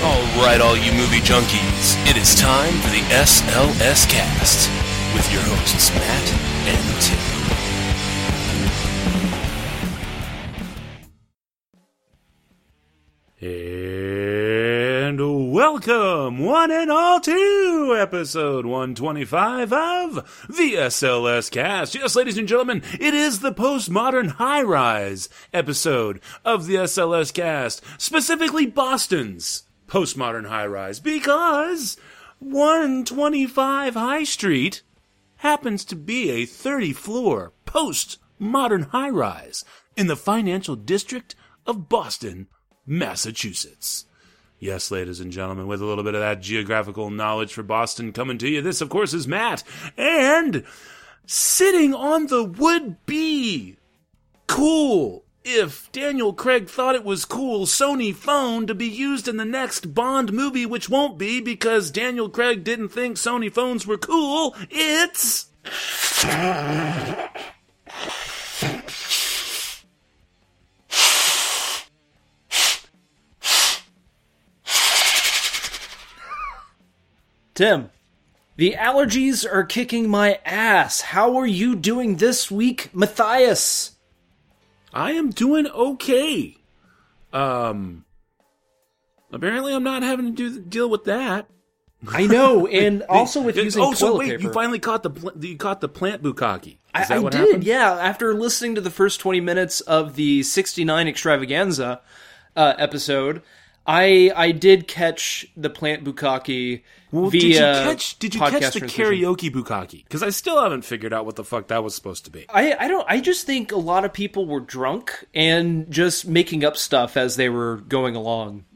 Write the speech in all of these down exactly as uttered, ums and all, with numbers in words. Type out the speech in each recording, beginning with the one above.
All right, all you movie junkies, it is time for the S L S Cast with your hosts Matt and Tim. And welcome, one and all, to episode one twenty-five of the S L S Cast. Yes, ladies and gentlemen, it is the postmodern high-rise episode of the S L S Cast, specifically Boston's postmodern high-rise, because one twenty-five High Street happens to be a thirty-floor postmodern high-rise in the financial district of Boston, Massachusetts. Yes, ladies and gentlemen, with a little bit of that geographical knowledge for Boston coming to you, this, of course, is Matt. And sitting on the would-be cool, if Daniel Craig thought it was cool, Sony phone to be used in the next Bond movie, which won't be because Daniel Craig didn't think Sony phones were cool, it's Tim. The allergies are kicking my ass. How are you doing this week, Matthias? I am doing okay. Um, apparently I'm not having to do, deal with that. I know, and also with using oh, toilet so wait, paper. You finally caught the pl- you caught the plant bukkake. Is I, that I what did, happened? Yeah. After listening to the first twenty minutes of the sixty-nine Extravaganza uh, episode, I I did catch the plant bukkake. Well, via did you catch? Did you catch the karaoke bukkake? Because I still haven't figured out what the fuck that was supposed to be. I, I don't. I just think a lot of people were drunk and just making up stuff as they were going along.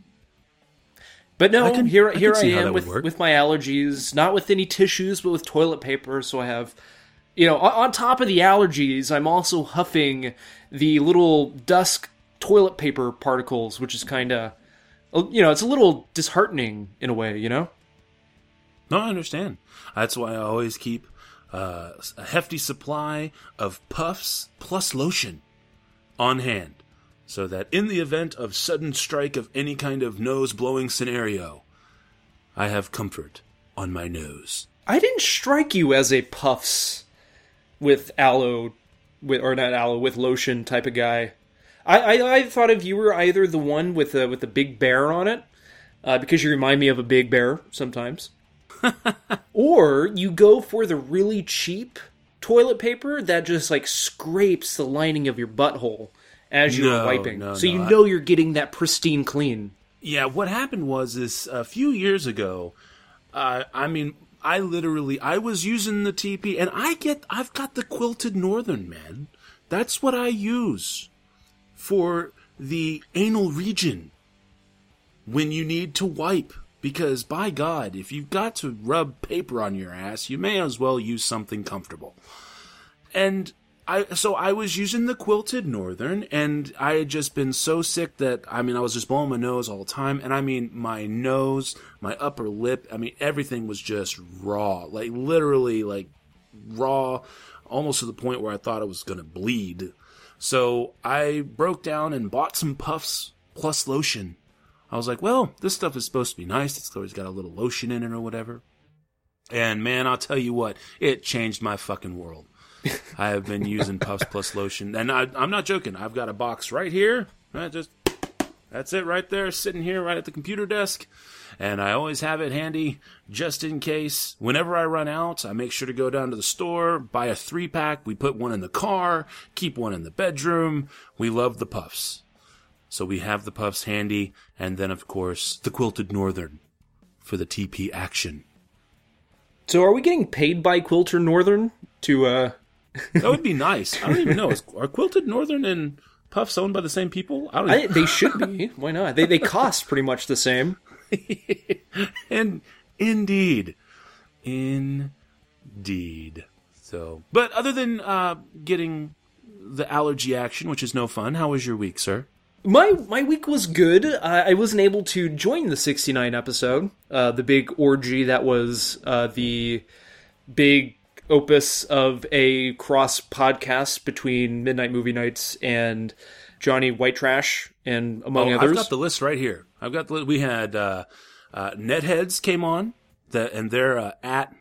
But no, I can, here I here I am with, with my allergies, not with any tissues, but with toilet paper. So I have, you know, on, on top of the allergies, I'm also huffing the little dusk toilet paper particles, which is kind of. You know, it's a little disheartening in a way, you know? No, I understand. That's why I always keep uh, a hefty supply of Puffs Plus Lotion on hand, so that in the event of sudden strike of any kind of nose-blowing scenario, I have comfort on my nose. I didn't strike you as a Puffs with aloe, with, or not aloe, with lotion type of guy. I, I, I thought if you were either the one with a, with a big bear on it, uh, because you remind me of a big bear sometimes, or you go for the really cheap toilet paper that just like scrapes the lining of your butthole as you're no, wiping. No, so no, you know I... you're getting that pristine clean. Yeah, what happened was this a few years ago, uh, I mean, I literally, I was using the T P, and I get, I've got the Quilted Northern, man. That's what I use for the anal region when you need to wipe. Because, by God, if you've got to rub paper on your ass, you may as well use something comfortable. And I, so I was using the Quilted Northern, and I had just been so sick that, I mean, I was just blowing my nose all the time. And, I mean, my nose, my upper lip, I mean, everything was just raw. Like, literally, like, raw, almost to the point where I thought it was going to bleed. So I broke down and bought some Puffs Plus Lotion. I was like, well, this stuff is supposed to be nice. It's always got a little lotion in it or whatever. And, man, I'll tell you what, it changed my fucking world. I have been using Puffs Plus Lotion. And I, I'm not joking. I've got a box right here. I just, that's it right there, sitting here right at the computer desk. And I always have it handy just in case. Whenever I run out, I make sure to go down to the store, buy a three-pack. We put one in the car, keep one in the bedroom. We love the Puffs. So we have the Puffs handy. And then, of course, the Quilted Northern for the T P action. So are we getting paid by Quilted Northern to... uh? That would be nice. I don't even know. Is, are Quilted Northern and Puffs owned by the same people? I don't I, They should be. Why not? They They cost pretty much the same. And indeed, indeed. So, but other than uh, getting the allergy action, which is no fun, how was your week, sir? My my week was good. I, I wasn't able to join the sixty-nine episode, uh, the big orgy that was uh, the big opus of a cross podcast between Midnight Movie Nights and Johnny White Trash, and among oh, others. I've got the list right here. I've got the, we had uh, uh, Netheads came on, the, and they're uh, at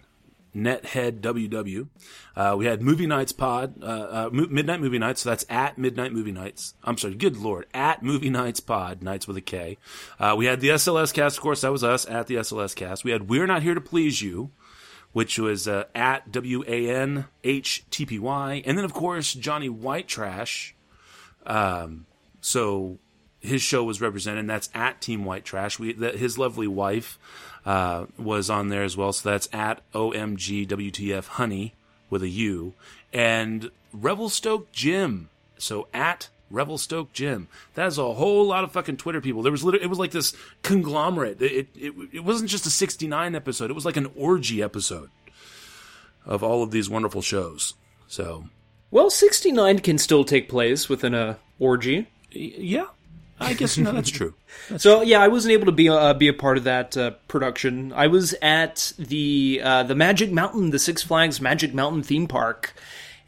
Nethead W W. Uh, we had Movie Nights Pod, uh, uh, Midnight Movie Nights. So that's at Midnight Movie Nights. I'm sorry, good Lord, at Movie Nights Pod, Nights with a K. Uh, we had the S L S Cast, of course, that was us, at the S L S Cast. We had We're Not Here to Please You, which was uh, at W A N H T P Y. And then, of course, Johnny White Trash. Um, so his show was represented, and that's at Team White Trash. We, the, his lovely wife uh, was on there as well, so that's at O M G W T F Honey with a U. And Revelstoke Jim, so at Revelstoke Jim. That is a whole lot of fucking Twitter people. There was literally, it was like this conglomerate. It, it it wasn't just a sixty-nine episode. It was like an orgy episode of all of these wonderful shows. So, well, sixty-nine can still take place within a orgy. Yeah, I guess no, that's true. That's so true. Yeah, I wasn't able to be uh, be a part of that uh, production. I was at the uh, the Magic Mountain, the Six Flags Magic Mountain theme park.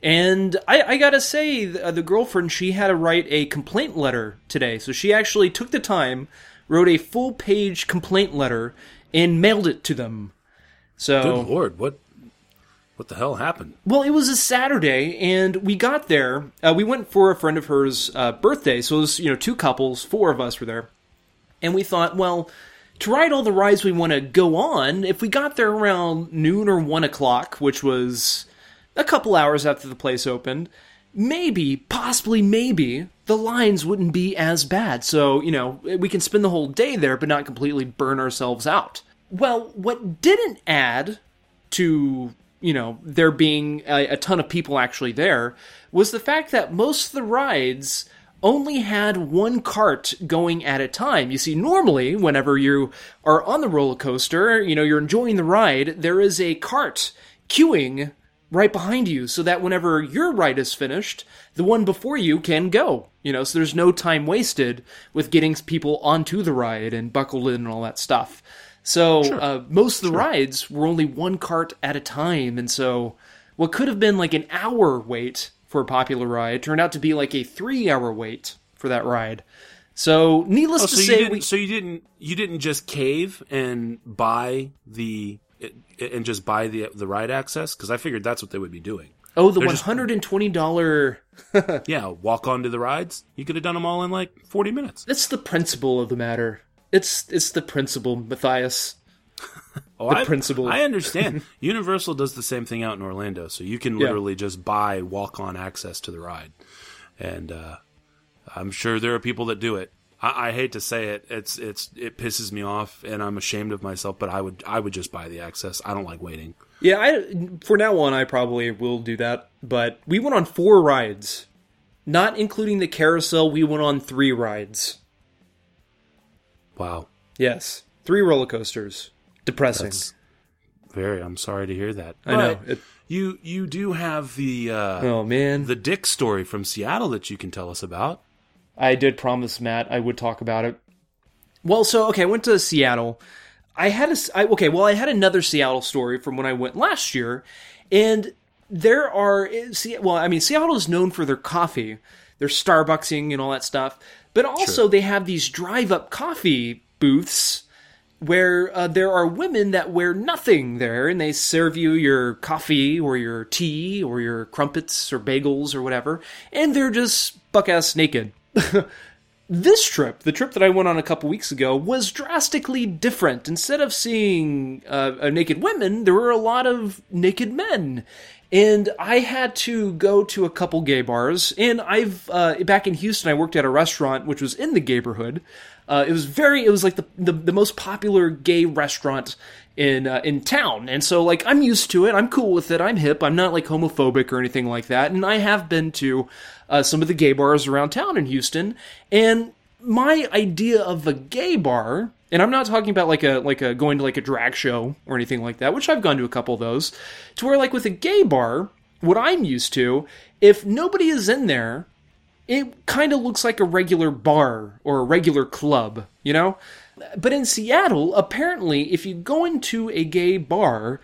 And I, I gotta say, the, the girlfriend, she had to write a complaint letter today. So she actually took the time, wrote a full-page complaint letter, and mailed it to them. So, good Lord, what what the hell happened? Well, it was a Saturday, and we got there. Uh, we went for a friend of hers uh, birthday, so it was, you know, two couples, four of us were there. And we thought, well, to ride all the rides we want to go on, if we got there around noon or one o'clock, which was a couple hours after the place opened, maybe, possibly maybe, the lines wouldn't be as bad. So, you know, we can spend the whole day there, but not completely burn ourselves out. Well, what didn't add to, you know, there being a, a ton of people actually there was the fact that most of the rides only had one cart going at a time. You see, normally, whenever you are on the roller coaster, you know, you're enjoying the ride, there is a cart queuing right behind you, so that whenever your ride is finished, the one before you can go. You know, so there's no time wasted with getting people onto the ride and buckled in and all that stuff. So sure. uh, most of the sure. rides were only one cart at a time, and so what could have been like an hour wait for a popular ride turned out to be like a three-hour wait for that ride. So needless oh, so to say, we, so you didn't you didn't just cave and buy the. And just buy the the ride access? Because I figured that's what they would be doing. Oh, the one hundred twenty dollars... Just, yeah, walk onto the rides. You could have done them all in like forty minutes. That's the principle of the matter. It's it's the principle, Matthias. oh, the I, principle. I understand. Universal does the same thing out in Orlando, so you can literally yeah. just buy walk-on access to the ride. And uh, I'm sure there are people that do it. I hate to say it, it's it's it pisses me off, and I'm ashamed of myself. But I would I would just buy the access. I don't like waiting. Yeah, I, for now on, I probably will do that. But we went on four rides, not including the carousel. We went on three rides. Wow. Yes, three roller coasters. Depressing. That's very. I'm sorry to hear that. I know. It, you you do have the uh, oh man the Dick story from Seattle that you can tell us about. I did promise Matt I would talk about it. Well, so, okay, I went to Seattle. I had a, I, okay, well, I had another Seattle story from when I went last year. And there are, well, I mean, Seattle is known for their coffee, their Starbucksing and all that stuff. But also sure. they have these drive-up coffee booths where uh, there are women that wear nothing there. And they serve you your coffee or your tea or your crumpets or bagels or whatever. And they're just buck-ass naked. This trip, the trip that I went on a couple weeks ago, was drastically different. Instead of seeing uh, naked women, there were a lot of naked men. And I had to go to a couple gay bars. And I've, uh, back in Houston, I worked at a restaurant which was in the gayborhood. Uh, it was very, it was like the, the, the most popular gay restaurant in uh, in town. And so, like, I'm used to it. I'm cool with it. I'm hip. I'm not, like, homophobic or anything like that. And I have been to uh, some of the gay bars around town in Houston. And my idea of a gay bar, and I'm not talking about, like, a like a going to, like, a drag show or anything like that, which I've gone to a couple of those, to where, like, with a gay bar, what I'm used to, if nobody is in there, it kind of looks like a regular bar or a regular club, you know? But in Seattle, apparently, if you go into a gay bar,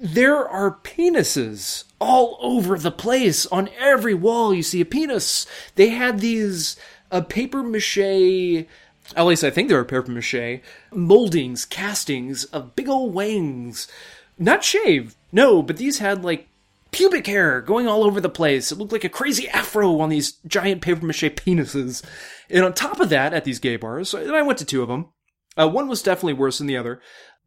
there are penises all over the place. On every wall, you see a penis. They had these uh, paper mache... At least I think they were papier-mâché moldings, castings of big old wangs. Not shaved, no, but these had, like, pubic hair going all over the place. It looked like a crazy afro on these giant papier-mâché penises. And on top of that, at these gay bars, and I went to two of them. Uh, one was definitely worse than the other.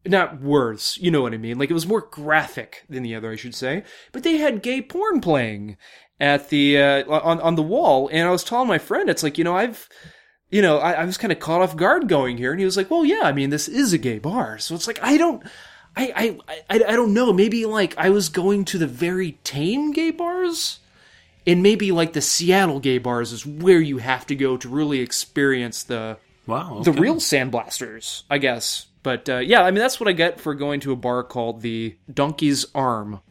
Not worse, you know what I mean. Like, it was more graphic than the other, I should say. But they had gay porn playing at the uh, on, on the wall. And I was telling my friend, it's like, you know, I've... You know, I, I was kind of caught off guard going here. And he was like, well, yeah, I mean, this is a gay bar. So it's like, I don't, I, I, I, I don't know. Maybe like I was going to the very tame gay bars, and maybe like the Seattle gay bars is where you have to go to really experience the, wow, okay. the real sandblasters, I guess. But uh, yeah, I mean, that's what I get for going to a bar called the Donkey's Arm.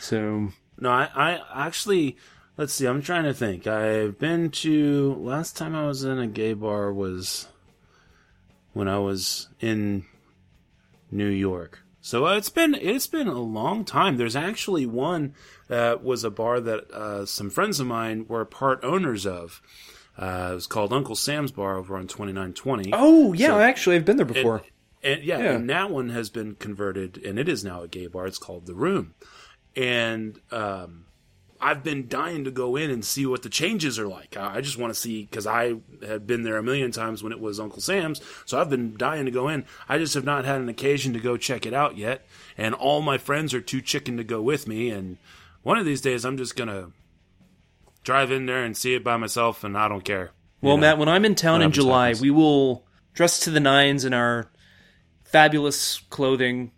So. No, I, I actually... Let's see, I'm trying to think. I've been to... Last time I was in a gay bar was when I was in New York. So it's been it's been a long time. There's actually one that was a bar that uh, some friends of mine were part owners of. Uh, it was called Uncle Sam's Bar over on twenty-nine twenty. Oh, yeah, so actually, I've been there before. And, and yeah, yeah, and that one has been converted, and it is now a gay bar. It's called The Room. And... um I've been dying to go in and see what the changes are like. I just want to see, because I had been there a million times when it was Uncle Sam's, so I've been dying to go in. I just have not had an occasion to go check it out yet, and all my friends are too chicken to go with me, and one of these days I'm just going to drive in there and see it by myself, and I don't care. Well, you know, Matt, when I'm in town in July, happens. We will dress to the nines in our fabulous clothing,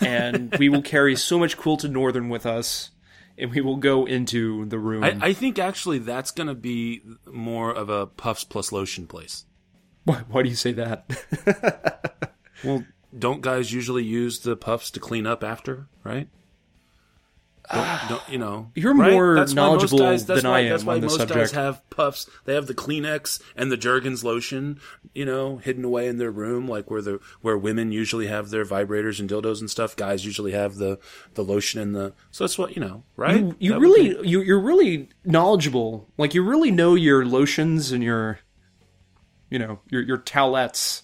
and we will carry so much Quilted Northern with us. And we will go into The Room. I, I think actually that's going to be more of a Puffs Plus Lotion place. Why, why do you say that? Well, don't guys usually use the puffs to clean up after, right? Don't, don't, you know, you're right? more that's knowledgeable guys, than why, I am. That's why on most subject. Guys have puffs. They have the Kleenex and the Jergens lotion, you know, hidden away in their room, like where the where women usually have their vibrators and dildos and stuff. Guys usually have the, the lotion and the. So that's what you know, right? You, you really be... you you're really knowledgeable. Like you really know your lotions and your, you know, your your towelettes.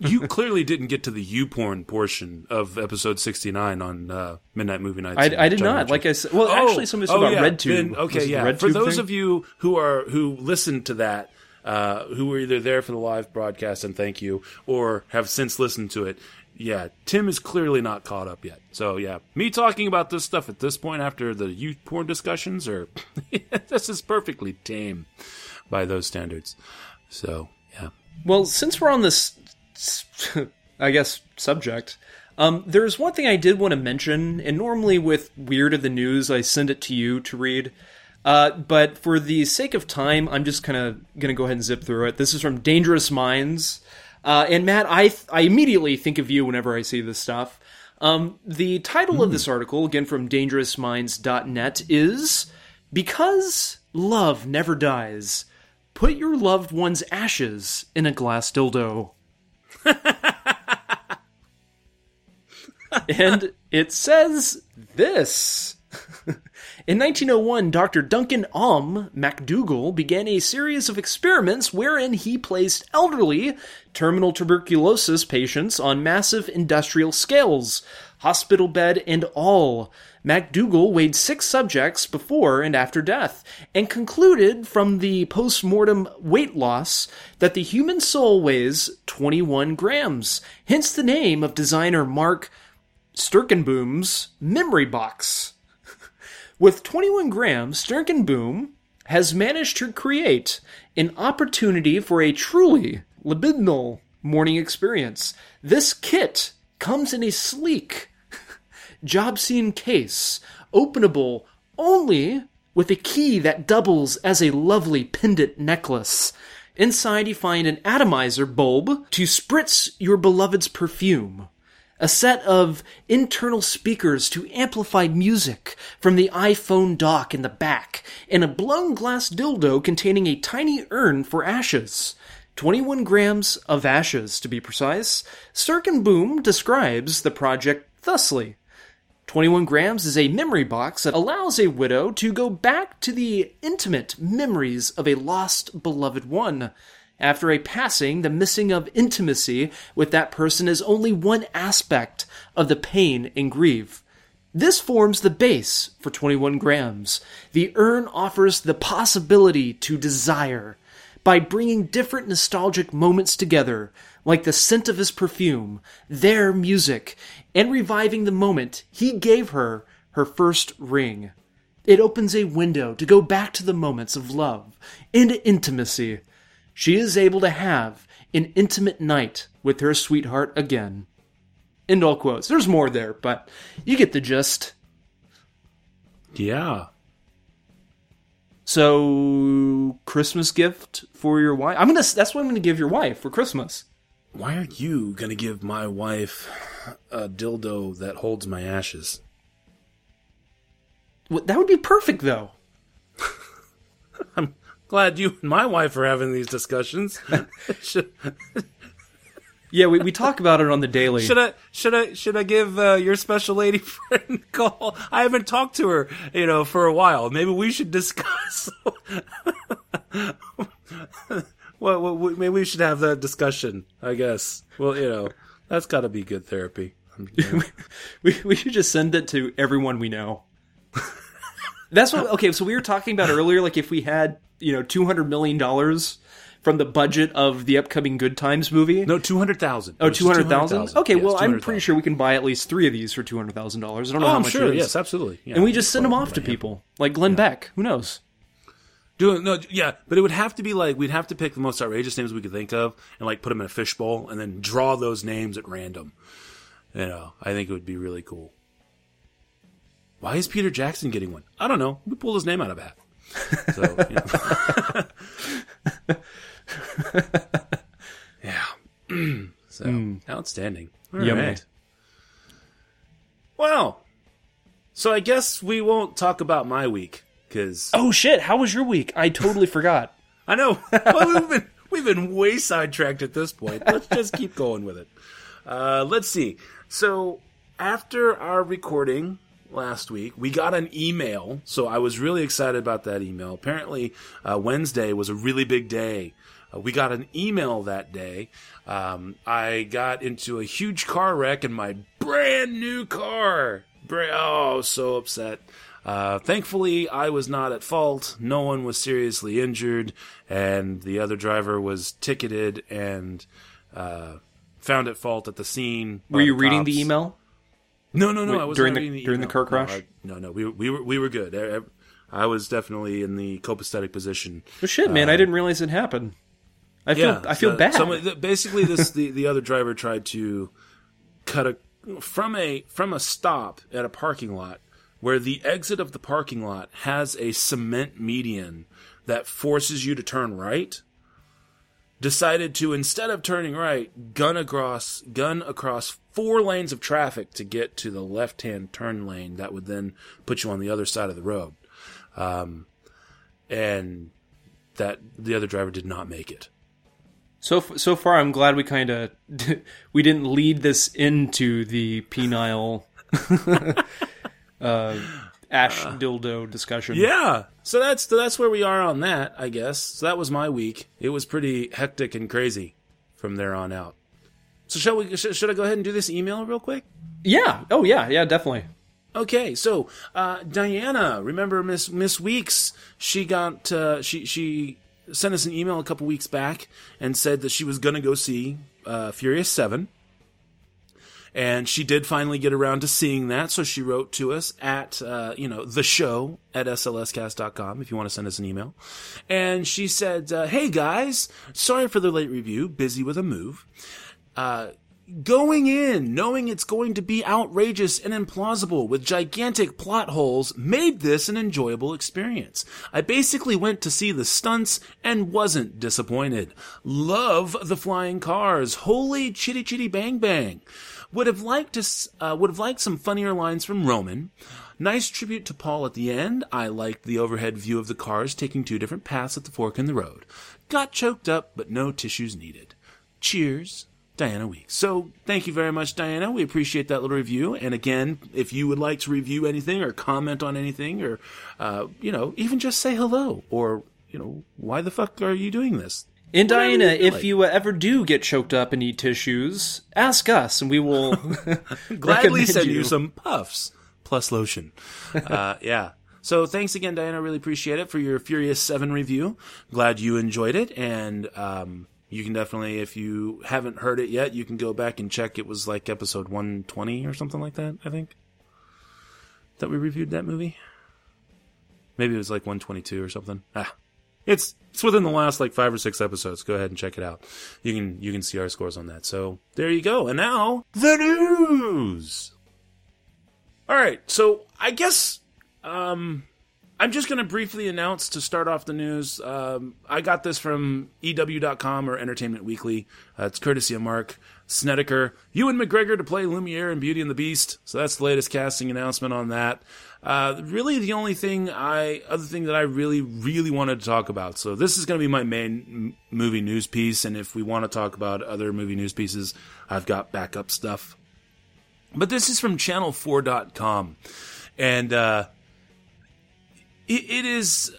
You clearly didn't get to the U-porn portion of episode sixty-nine on uh, Midnight Movie Nights. I, I did not. Richard. Like I said, well, oh, actually, somebody said oh, about yeah. Red Tube. Then, okay, yeah. Red for Tube those thing? Of you who are who listened to that, uh, who were either there for the live broadcast and thank you, or have since listened to it, yeah, Tim is clearly not caught up yet. So yeah, me talking about this stuff at this point after the U-porn discussions, or this is perfectly tame by those standards. So yeah. Well, since we're on this. I guess, subject. Um, there's one thing I did want to mention, and normally with Weird of the News, I send it to you to read. Uh, but for the sake of time, I'm just kind of going to go ahead and zip through it. This is from Dangerous Minds. Uh, and Matt, I, th- I immediately think of you whenever I see this stuff. Um, the title mm. of this article, again from dangerous minds dot net, is Because Love Never Dies, Put Your Loved One's Ashes in a Glass Dildo. And it says this. In nineteen oh one, Doctor Duncan M. MacDougall began a series of experiments wherein he placed elderly terminal tuberculosis patients on massive industrial scales, hospital bed and all. MacDougall weighed six subjects before and after death, and concluded from the post-mortem weight loss that the human soul weighs twenty-one grams, hence the name of designer Mark Snedeker's memory box. With twenty-one grams, Snedeker has managed to create an opportunity for a truly libidinal morning experience. This kit comes in a sleek job scene case, openable only with a key that doubles as a lovely pendant necklace. Inside you find an atomizer bulb to spritz your beloved's perfume, a set of internal speakers to amplify music from the iPhone dock in the back, and a blown glass dildo containing a tiny urn for ashes. twenty-one grams of ashes, to be precise. Snedeker describes the project Thusly, twenty-one grams is a memory box that allows a widow to go back to the intimate memories of a lost beloved one. After a passing, the missing of intimacy with that person is only one aspect of the pain and grief. This forms the base for twenty-one grams. The urn offers the possibility to desire by bringing different nostalgic moments together, like the scent of his perfume, their music, and reviving the moment he gave her her first ring. It opens a window to go back to the moments of love and intimacy. She is able to have an intimate night with her sweetheart again. End all quotes. There's more there, but you get the gist. Yeah. So, Christmas gift for your wife? I'm gonna. That's what I'm gonna give your wife for Christmas. Why are you gonna give my wife a dildo that holds my ashes? Well, that would be perfect, though. I'm glad you and my wife are having these discussions. Yeah, we we talk about it on the daily. Should I should I should I give uh, your special lady friend a call? I haven't talked to her, you know, for a while. Maybe we should discuss. well, well, maybe we should have that discussion. I guess. Well, you know, that's got to be good therapy. we we should just send it to everyone we know. That's what. Okay, so we were talking about earlier, like if we had, you know, two hundred million dollars from the budget of the upcoming Good Times movie. No, two hundred thousand dollars. Oh, two hundred thousand dollars? Okay, yes, well, two hundred thousand dollars. I'm pretty sure we can buy at least three of these for two hundred thousand dollars. I don't know oh, how I'm much sure. it is. Yes, absolutely. Yeah, and we just send them off to people, like Glenn yeah. Beck. Who knows? Doing no, yeah, but it would have to be like, we'd have to pick the most outrageous names we could think of and like put them in a fishbowl and then draw those names at random. You know, I think it would be really cool. Why is Peter Jackson getting one? I don't know. We pulled his name out of a hat. So, you know. Yeah. So, mm. outstanding. All Yum. Right. Well, so I guess we won't talk about my week, because... Oh, shit. How was your week? I totally forgot. I know. Well, we've, been, we've been way sidetracked at this point. Let's just keep going with it. Uh, let's see. So, after our recording... last week, we got an email, so I was really excited about that email. Apparently, uh, Wednesday was a really big day. Uh, we got an email that day. Um, I got into a huge car wreck in my brand new car. Bra- oh, so upset. Uh, thankfully, I was not at fault. No one was seriously injured, and the other driver was ticketed and uh, found at fault at the scene. Were you the reading the email? No, no, no. Wait, I was during the, the during the car crash. No, I, no, no, we we were we were good. I, I was definitely in the copacetic position. Well, shit, man, uh, I didn't realize it happened. I feel yeah, I feel uh, bad. Someone, basically, this the, the other driver tried to cut a from a from a stop at a parking lot where the exit of the parking lot has a cement median that forces you to turn right. Decided to, instead of turning right, gun across gun across four lanes of traffic to get to the left-hand turn lane that would then put you on the other side of the road. Um, and that the other driver did not make it. So so far, I'm glad we kind of we didn't lead this into the penile uh, ash uh, dildo discussion. Yeah. So that's that's where we are on that, I guess. So that was my week. It was pretty hectic and crazy from there on out. So shall we? Sh- should I go ahead and do this email real quick? Yeah. Oh, yeah. Yeah, definitely. Okay. So uh, Diana, remember Miss Miss Weeks? She got uh, she she sent us an email a couple weeks back and said that she was gonna go see uh, Furious Seven, and she did finally get around to seeing that. So she wrote to us at uh, you know the show at S L S cast dot com if you want to send us an email, and she said, uh, "Hey guys, sorry for the late review. Busy with a move." Uh, going in, knowing it's going to be outrageous and implausible with gigantic plot holes made this an enjoyable experience. I basically went to see the stunts and wasn't disappointed. Love the flying cars. Holy chitty chitty bang bang. Would have liked to, uh, would have liked some funnier lines from Roman. Nice tribute to Paul at the end. I liked the overhead view of the cars taking two different paths at the fork in the road. Got choked up, but no tissues needed. Cheers. Diana Weeks. So thank you very much, Diana. We appreciate that little review. And again, if you would like to review anything or comment on anything or, uh, you know, even just say hello or, you know, why the fuck are you doing this? And what Diana, you if like? you ever do get choked up and need tissues, ask us and we will gladly send you. you some Puffs Plus Lotion. Uh, yeah. So thanks again, Diana. Really appreciate it for your Furious seven review. Glad you enjoyed it. And um, you can definitely, if you haven't heard it yet, you can go back and check. It was like episode one twenty or something like that, I think, that we reviewed that movie. Maybe it was like one twenty-two or something. Ah, it's it's within the last like five or six episodes. Go ahead and check it out. You can you can see our scores on that. So there you go. And now, the news. All right. So I guess... Um, I'm just going to briefly announce to start off the news. Um, I got this from E W dot com or Entertainment Weekly. Uh, it's courtesy of Mark Snedeker. Ewan McGregor to play Lumiere in Beauty and the Beast. So that's the latest casting announcement on that. Uh, really the only thing I, other thing that I really, really wanted to talk about. So this is going to be my main m- movie news piece. And if we want to talk about other movie news pieces, I've got backup stuff. But this is from channel four dot com. And, uh, it is,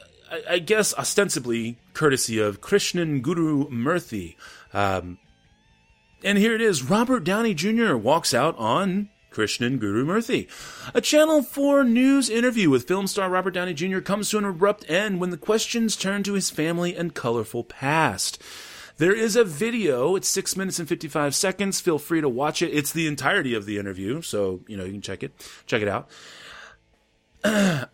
I guess, ostensibly courtesy of Krishnan Guru-Murthy. Um, and here it is. Robert Downey Junior walks out on Krishnan Guru-Murthy. A Channel four News interview with film star Robert Downey Junior comes to an abrupt end when the questions turn to his family and colorful past. There is a video. It's six minutes and fifty-five seconds. Feel free to watch it. It's the entirety of the interview, so, you know, you can check it. Check it out.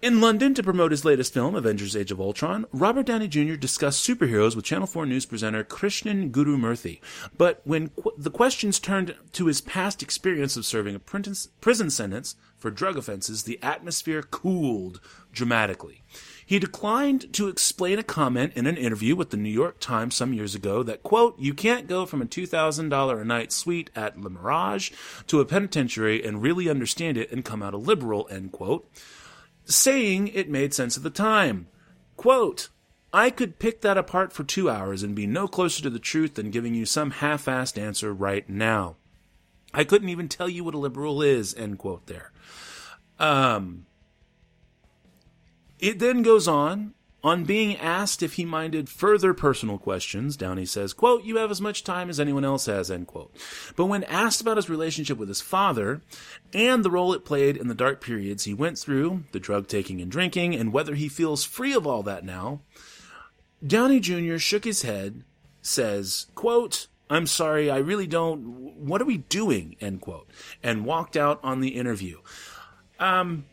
In London, to promote his latest film, Avengers: Age of Ultron, Robert Downey Junior discussed superheroes with Channel four News presenter Krishnan Guru-Murthy. But when qu- the questions turned to his past experience of serving a prison sentence for drug offenses, the atmosphere cooled dramatically. He declined to explain a comment in an interview with the New York Times some years ago that, quote, you can't go from a two thousand dollars a night suite at Le Mirage to a penitentiary and really understand it and come out a liberal, end quote, saying it made sense at the time. Quote, I could pick that apart for two hours and be no closer to the truth than giving you some half-assed answer right now. I couldn't even tell you what a liberal is, end quote there. Um, it then goes on. On being asked if he minded further personal questions, Downey says, quote, you have as much time as anyone else has, end quote. But when asked about his relationship with his father and the role it played in the dark periods he went through, the drug taking and drinking, and whether he feels free of all that now, Downey Junior shook his head, says, quote, I'm sorry, I really don't, what are we doing, end quote, and walked out on the interview. Um...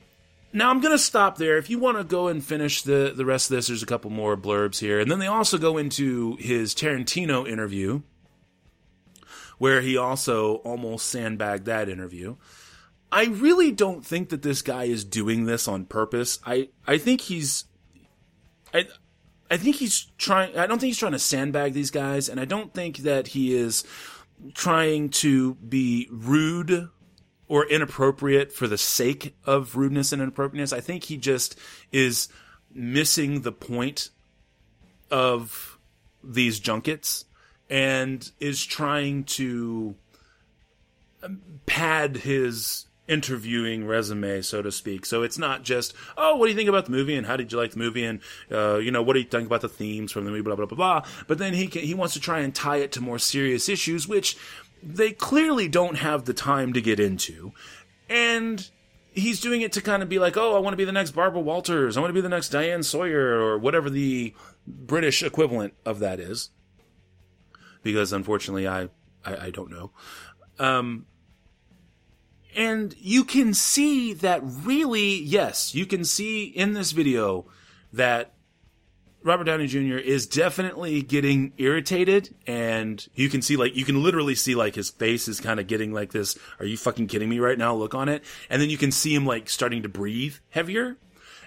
Now, I'm going to stop there. If you want to go and finish the, the rest of this, there's a couple more blurbs here. And then they also go into his Tarantino interview, where he also almost sandbagged that interview. I really don't think that this guy is doing this on purpose. I, I think he's... I I think he's trying... I don't think he's trying to sandbag these guys, and I don't think that he is trying to be rude or inappropriate for the sake of rudeness and inappropriateness. I think he just is missing the point of these junkets and is trying to pad his interviewing resume, so to speak. So it's not just, oh, what do you think about the movie and how did you like the movie and, uh, you know, what do you think about the themes from the movie, blah, blah, blah, blah. But then he can, he wants to try and tie it to more serious issues, which... they clearly don't have the time to get into, and he's doing it to kind of be like, oh, I want to be the next Barbara Walters, I want to be the next Diane Sawyer, or whatever the British equivalent of that is, because unfortunately I, I, I don't know. Um, and you can see that really, yes, you can see in this video that Robert Downey Junior is definitely getting irritated, and you can see, like, you can literally see, like, his face is kind of getting, like, this, are you fucking kidding me right now? Look on it. And then you can see him, like, starting to breathe heavier.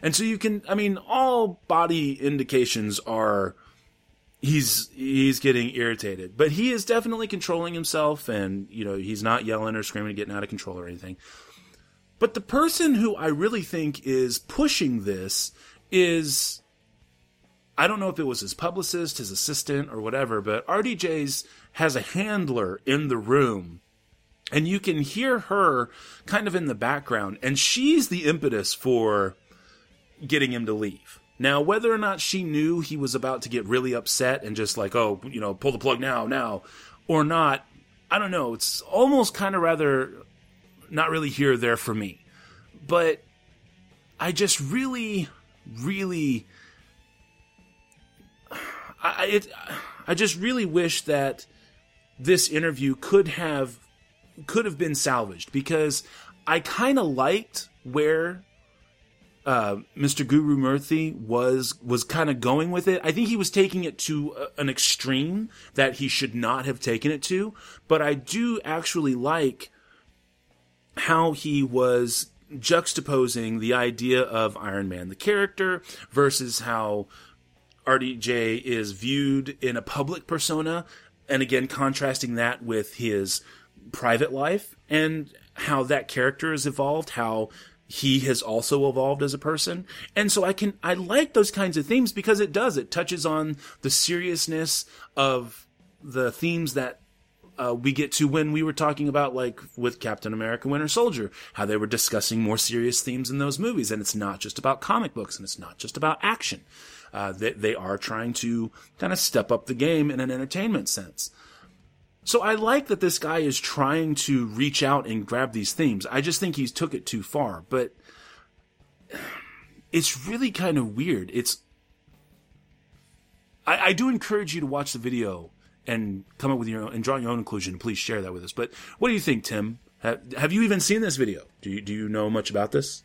And so you can, I mean, all body indications are he's, he's getting irritated. But he is definitely controlling himself, and, you know, he's not yelling or screaming and getting out of control or anything. But the person who I really think is pushing this is I don't know if it was his publicist, his assistant, or whatever, but R D J's has a handler in the room, and you can hear her kind of in the background, and she's the impetus for getting him to leave. Now, whether or not she knew he was about to get really upset and just like, oh, you know, pull the plug now, now, or not, I don't know. It's almost kind of rather not really here or there for me. But I just really, really... I, it, I just really wish that this interview could have could have been salvaged, because I kind of liked where uh, Mister Guru-Murthy was was kind of going with it. I think he was taking it to a, an extreme that he should not have taken it to, but I do actually like how he was juxtaposing the idea of Iron Man, the character, versus how R D J is viewed in a public persona, and again, contrasting that with his private life and how that character has evolved, how he has also evolved as a person. And so I can, I like those kinds of themes because it does, it touches on the seriousness of the themes that Uh, we get to when we were talking about, like, with Captain America Winter Soldier, how they were discussing more serious themes in those movies. And it's not just about comic books, and it's not just about action. Uh, they, they are trying to kind of step up the game in an entertainment sense. So I like that this guy is trying to reach out and grab these themes. I just think he's took it too far. But it's really kind of weird. It's I, I do encourage you to watch the video and come up with your own, and draw your own conclusion. Please share that with us. But what do you think, Tim? Have, have you even seen this video? Do you, do you know much about this?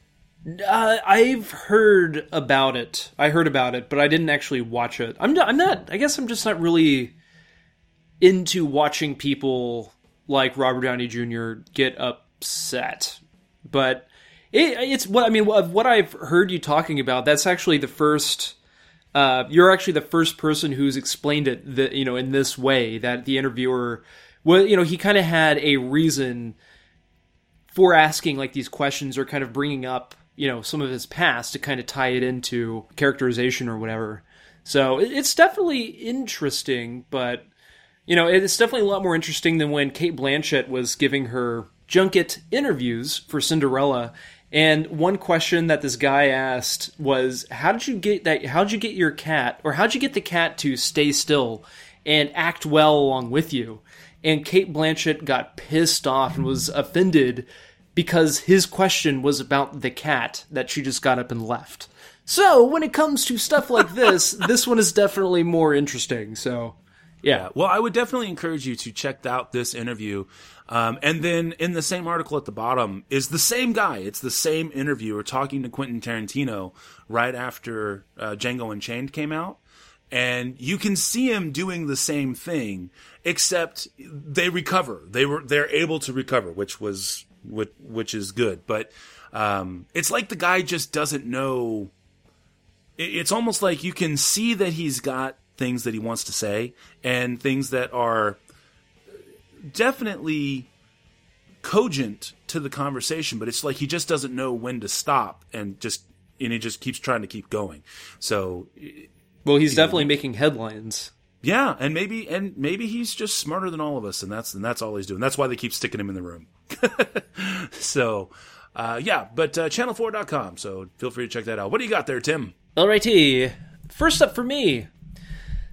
Uh, I've heard about it. I heard about it, but I didn't actually watch it. I'm not, I'm not, I guess I'm just not really into watching people like Robert Downey Junior get upset. But it, it's what, I mean, what I've heard you talking about, that's actually the first... Uh, you're actually the first person who's explained it, the, you know, in this way, that the interviewer, well, you know, he kind of had a reason for asking like these questions or kind of bringing up, you know, some of his past to kind of tie it into characterization or whatever. So it, it's definitely interesting, but, you know, it's definitely a lot more interesting than when Kate Blanchett was giving her junket interviews for Cinderella. And one question that this guy asked was, how did you get that? How did you get your cat, or how did you get the cat to stay still and act well along with you? And Kate Blanchett got pissed off and was offended because his question was about the cat that she just got up and left. So when it comes to stuff like this, this one is definitely more interesting. So, yeah. Well, I would definitely encourage you to check out this interview. Um, and then in the same article at the bottom is the same guy. It's the same interviewer talking to Quentin Tarantino right after uh, Django Unchained came out. And you can see him doing the same thing, except they recover. They were, they're able to recover, which was, which, which is good. But um, it's like the guy just doesn't know. It's almost like you can see that he's got things that he wants to say and things that are definitely cogent to the conversation, but it's like he just doesn't know when to stop, and just and he just keeps trying to keep going. So, well, he's definitely know. making headlines. Yeah, and maybe and maybe he's just smarter than all of us, and that's and that's all he's doing. That's why they keep sticking him in the room. so, uh, yeah, but uh, channel four dot com. So feel free to check that out. What do you got there, Tim? Alrighty, first up for me.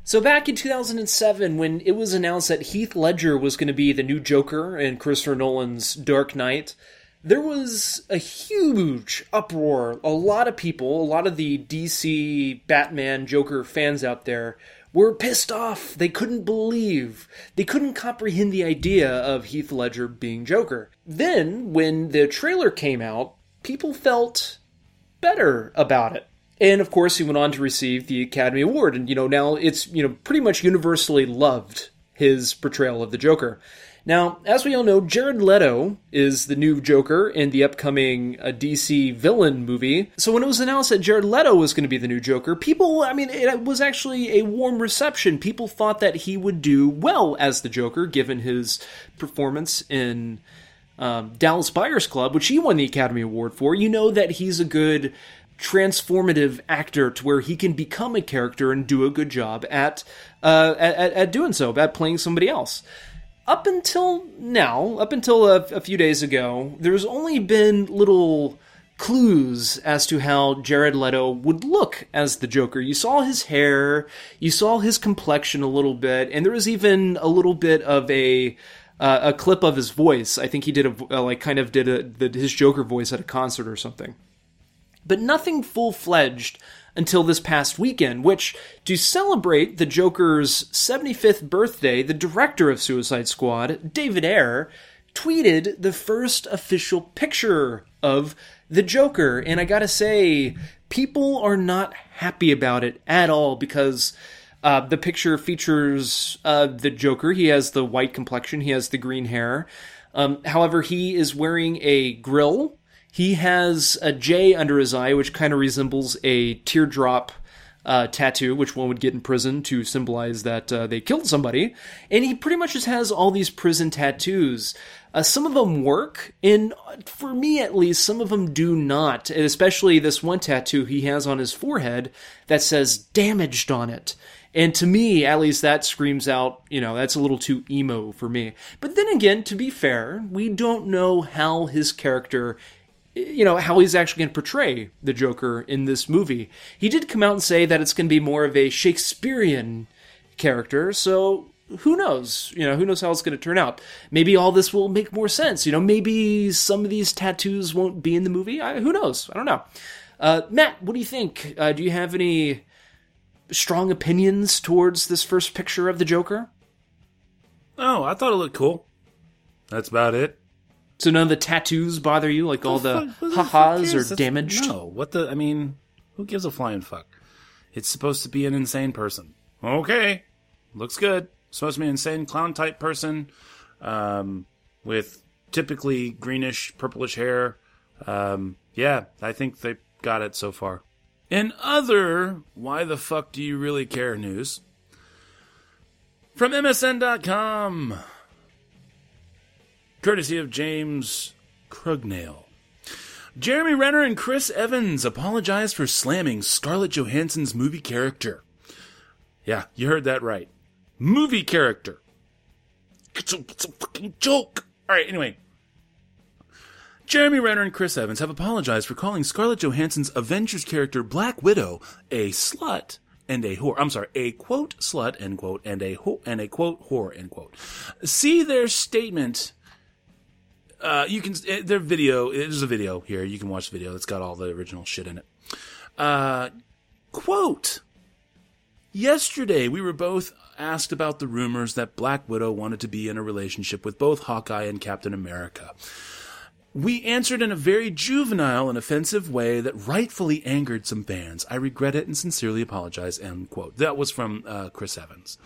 So back in two thousand seven, when it was announced that Heath Ledger was going to be the new Joker in Christopher Nolan's Dark Knight, there was a huge uproar. A lot of people, a lot of the D C Batman Joker fans out there were pissed off. They couldn't believe, they couldn't comprehend the idea of Heath Ledger being Joker. Then, when the trailer came out, people felt better about it. And, of course, he went on to receive the Academy Award. And, you know, now it's, you know, pretty much universally loved, his portrayal of the Joker. Now, as we all know, Jared Leto is the new Joker in the upcoming uh, D C villain movie. So when it was announced that Jared Leto was going to be the new Joker, people, I mean, it was actually a warm reception. People thought that he would do well as the Joker, given his performance in um, Dallas Buyers Club, which he won the Academy Award for. You know that he's a good transformative actor to where he can become a character and do a good job at uh, at, at doing so, at playing somebody else. Up until now, up until a, a few days ago, there's only been little clues as to how Jared Leto would look as the Joker. You saw his hair, you saw his complexion a little bit, and there was even a little bit of a uh, a clip of his voice. I think he did a uh, like kind of did a the, his Joker voice at a concert or something. But nothing full-fledged until this past weekend, which, to celebrate the Joker's seventy-fifth birthday, the director of Suicide Squad, David Ayer, tweeted the first official picture of the Joker. And I gotta say, people are not happy about it at all, because uh, the picture features uh, the Joker. He has the white complexion, he has the green hair. Um, however, he is wearing a grill. He has a J under his eye, which kind of resembles a teardrop uh, tattoo, which one would get in prison to symbolize that uh, they killed somebody. And he pretty much just has all these prison tattoos. Uh, some of them work, and for me at least, some of them do not. And especially this one tattoo he has on his forehead that says damaged on it. And to me, at least, that screams out, you know, that's a little too emo for me. But then again, to be fair, we don't know how his character, you know, how he's actually going to portray the Joker in this movie. He did come out and say that it's going to be more of a Shakespearean character, so who knows? You know, who knows how it's going to turn out? Maybe all this will make more sense. You know, maybe some of these tattoos won't be in the movie. I, who knows? I don't know. Uh, Matt, what do you think? Uh, do you have any strong opinions towards this first picture of the Joker? Oh, I thought it looked cool. That's about it. So none of the tattoos bother you? Like, all the ha-has are damaged? No. What the... I mean, who gives a flying fuck? It's supposed to be an insane person. Okay. Looks good. Supposed to be an insane clown-type person um, with typically greenish, purplish hair. Um, yeah, I think they got it so far. In other why-the-fuck-do-you-really-care news, from M S N dot com... courtesy of James Krugnail. Jeremy Renner and Chris Evans apologized for slamming Scarlett Johansson's movie character. Yeah, you heard that right. Movie character. It's a, it's a fucking joke. All right, anyway. Jeremy Renner and Chris Evans have apologized for calling Scarlett Johansson's Avengers character Black Widow a slut and a whore. I'm sorry, a quote slut, end quote, and a, ho- and a quote whore, end quote. See their statement... Uh, you can, their video, there's a video here. You can watch the video that's got all the original shit in it. Uh, quote, yesterday we were both asked about the rumors that Black Widow wanted to be in a relationship with both Hawkeye and Captain America. We answered in a very juvenile and offensive way that rightfully angered some fans. I regret it and sincerely apologize, end quote. That was from uh, Chris Evans.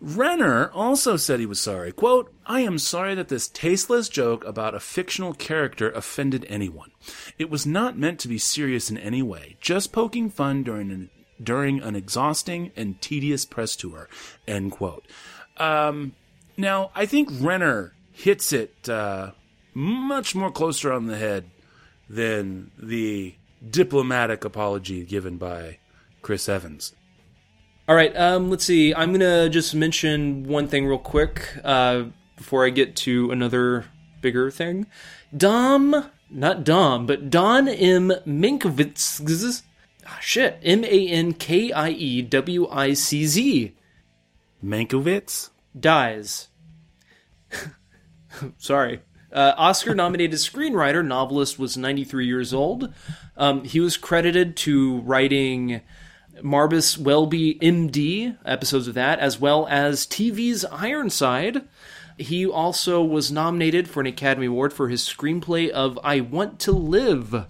Renner also said he was sorry. Quote, I am sorry that this tasteless joke about a fictional character offended anyone. It was not meant to be serious in any way, just poking fun during an, during an exhausting and tedious press tour, end quote. Um, now, I think Renner hits it uh, much more closer on the head than the diplomatic apology given by Chris Evans. All right, um, let's see. I'm going to just mention one thing real quick uh, before I get to another bigger thing. Dom, not Dom, but Don M. Mankiewicz. Ah, shit, M A N K I E W I C Z. Mankiewicz? Dies. Sorry. Uh, Oscar-nominated screenwriter, novelist, was ninety-three years old. Um, he was credited to writing... Marbus Welby, M D, episodes of that, as well as T V's Ironside. He also was nominated for an Academy Award for his screenplay of I Want to Live.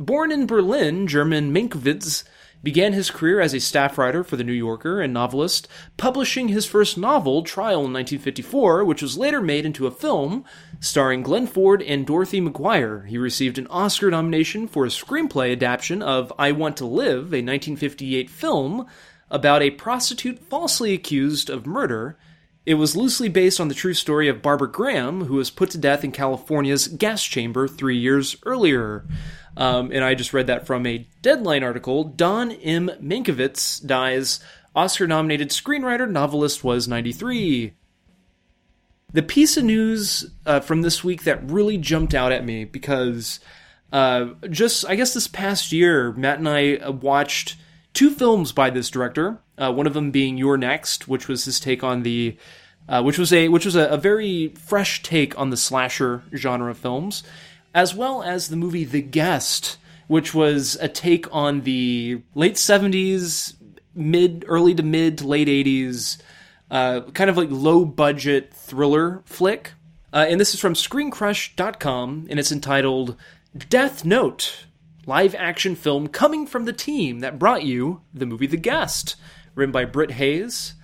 Born in Berlin, German Mankiewicz began his career as a staff writer for The New Yorker and novelist, publishing his first novel, Trial, in nineteen fifty-four, which was later made into a film starring Glenn Ford and Dorothy McGuire. He received an Oscar nomination for a screenplay adaptation of I Want to Live, a nineteen fifty-eight film about a prostitute falsely accused of murder It was loosely based on the true story of Barbara Graham, who was put to death in California's gas chamber three years earlier. Um, and I just read that from a Deadline article. Don M. Mankiewicz dies. Oscar-nominated screenwriter, novelist, was ninety-three. The piece of news uh, from this week that really jumped out at me, because uh, just, I guess this past year, Matt and I watched two films by this director. Uh, one of them being You're Next, which was his take on the, uh, which was a which was a, a very fresh take on the slasher genre of films, as well as the movie The Guest, which was a take on the late seventies, mid early to mid to late eighties, uh, kind of like low budget thriller flick. Uh, and this is from Screen Crush dot com, and it's entitled Death Note, live action film coming from the team that brought you the movie The Guest, written by Britt Hayes.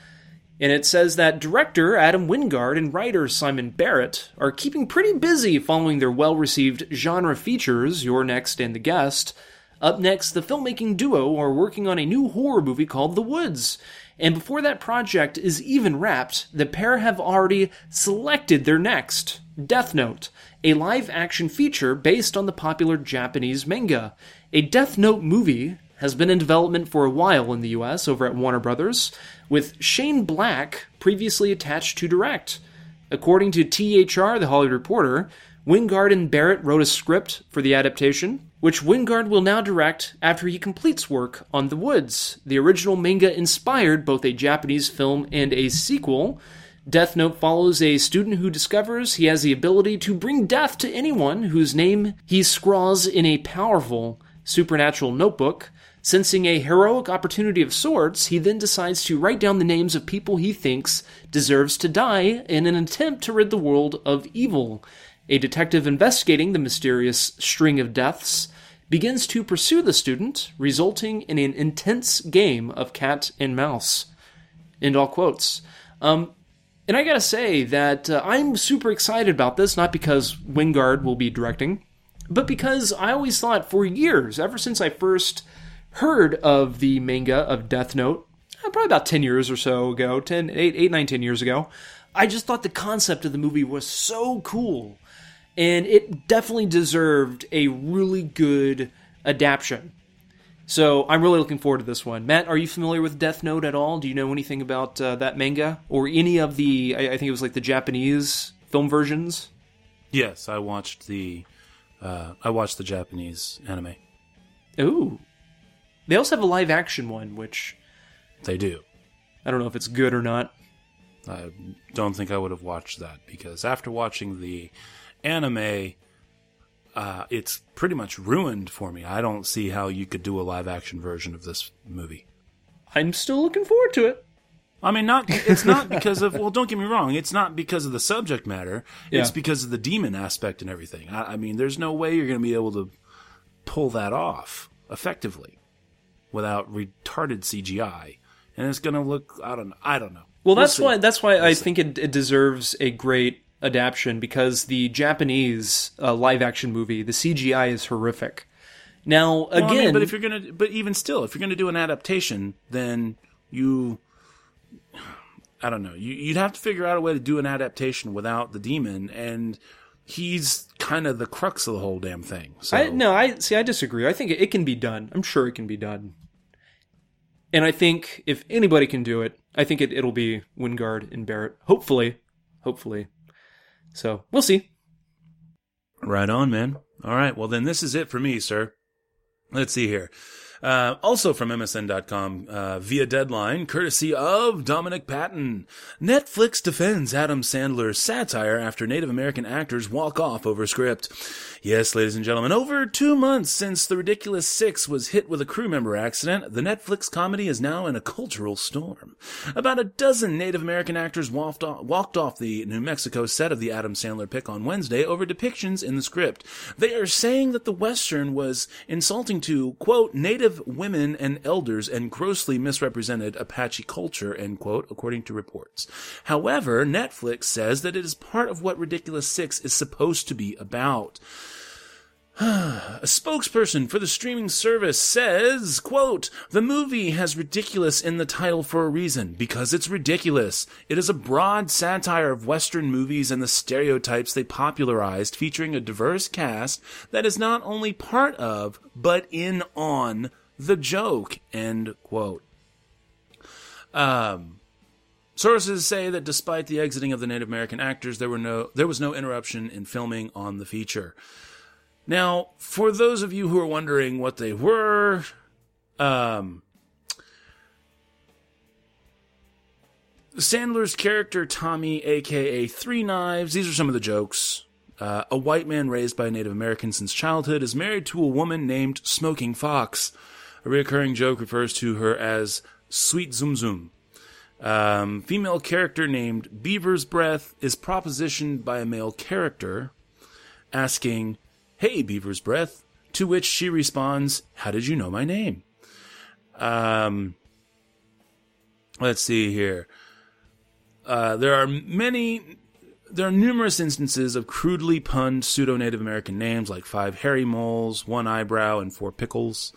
And it says that director Adam Wingard and writer Simon Barrett are keeping pretty busy following their well-received genre features, You're Next and The Guest. Up next, the filmmaking duo are working on a new horror movie called The Woods. And before that project is even wrapped, the pair have already selected their next, Death Note, a live-action feature based on the popular Japanese manga. A Death Note movie has been in development for a while in the U S over at Warner Brothers, with Shane Black previously attached to direct. According to T H R, The Hollywood Reporter, Wingard and Barrett wrote a script for the adaptation, which Wingard will now direct after he completes work on The Woods. The original manga inspired both a Japanese film and a sequel. Death Note follows a student who discovers he has the ability to bring death to anyone whose name he scrawls in a powerful supernatural notebook. Sensing a heroic opportunity of sorts, he then decides to write down the names of people he thinks deserves to die in an attempt to rid the world of evil. A detective investigating the mysterious string of deaths begins to pursue the student, resulting in an intense game of cat and mouse. End all quotes. Um... And I gotta say that uh, I'm super excited about this, not because Wingard will be directing, but because I always thought for years, ever since I first heard of the manga of Death Note, probably about ten years or so ago, ten, eight, eight, nine, ten years ago, I just thought the concept of the movie was so cool, and it definitely deserved a really good adaptation. So I'm really looking forward to this one. Matt, are you familiar with Death Note at all? Do you know anything about uh, that manga? Or any of the, I, I think it was like the Japanese film versions? Yes, I watched the, uh, I watched the Japanese anime. Ooh. They also have a live action one, which... They do. I don't know if it's good or not. I don't think I would have watched that, because after watching the anime... Uh, it's pretty much ruined for me. I don't see how you could do a live-action version of this movie. I'm still looking forward to it. I mean, not it's not because of... Well, don't get me wrong. It's not because of the subject matter. Yeah. It's because of the demon aspect and everything. I, I mean, there's no way you're going to be able to pull that off effectively without retarded C G I. And it's going to look... I don't know. I don't know. Well, that's we'll why That's why we'll I see. think it, it deserves a great... adaption, because the Japanese uh, live action movie, the C G I is horrific. Now again, well, I mean, but if you're gonna, but even still, if you're gonna do an adaptation, then you, I don't know, you, you'd have to figure out a way to do an adaptation without the demon, and he's kind of the crux of the whole damn thing. So I, no, I see. I disagree. I think it can be done. I'm sure it can be done. And I think if anybody can do it, I think it, it'll be Wingard and Barrett. Hopefully, hopefully. So, we'll see. Right on, man. All right, well then this is it for me, sir. Let's see here. Uh, also from M S N dot com, uh, via Deadline, courtesy of Dominic Patton. Netflix defends Adam Sandler's satire after Native American actors walk off over script. Yes, ladies and gentlemen, over two months since The Ridiculous Six was hit with a crew member accident, the Netflix comedy is now in a cultural storm. About a dozen Native American actors walked off, walked off the New Mexico set of the Adam Sandler pick on Wednesday over depictions in the script. They are saying that the Western was insulting to, quote, Native women and elders and grossly misrepresented Apache culture, end quote, according to reports. However, Netflix says that it is part of what Ridiculous Six is supposed to be about. A spokesperson for the streaming service says, quote, "The movie has ridiculous in the title for a reason, because it's ridiculous. It is a broad satire of Western movies and the stereotypes they popularized, featuring a diverse cast that is not only part of, but in on, the joke," end quote. Um... Sources say that despite the exiting of the Native American actors, there were no there was no interruption in filming on the feature. Now, for those of you who are wondering what they were, um, Sandler's character Tommy, aka Three Knives, these are some of the jokes. Uh, a white man raised by a Native American since childhood is married to a woman named Smoking Fox. A recurring joke refers to her as Sweet Zoom Zoom. Um, female character named Beaver's Breath is propositioned by a male character asking, "Hey, Beaver's Breath," to which she responds, "How did you know my name?" Um, let's see here. Uh, there are many, there are numerous instances of crudely punned pseudo-Native American names like Five Hairy Moles, One Eyebrow, and Four Pickles.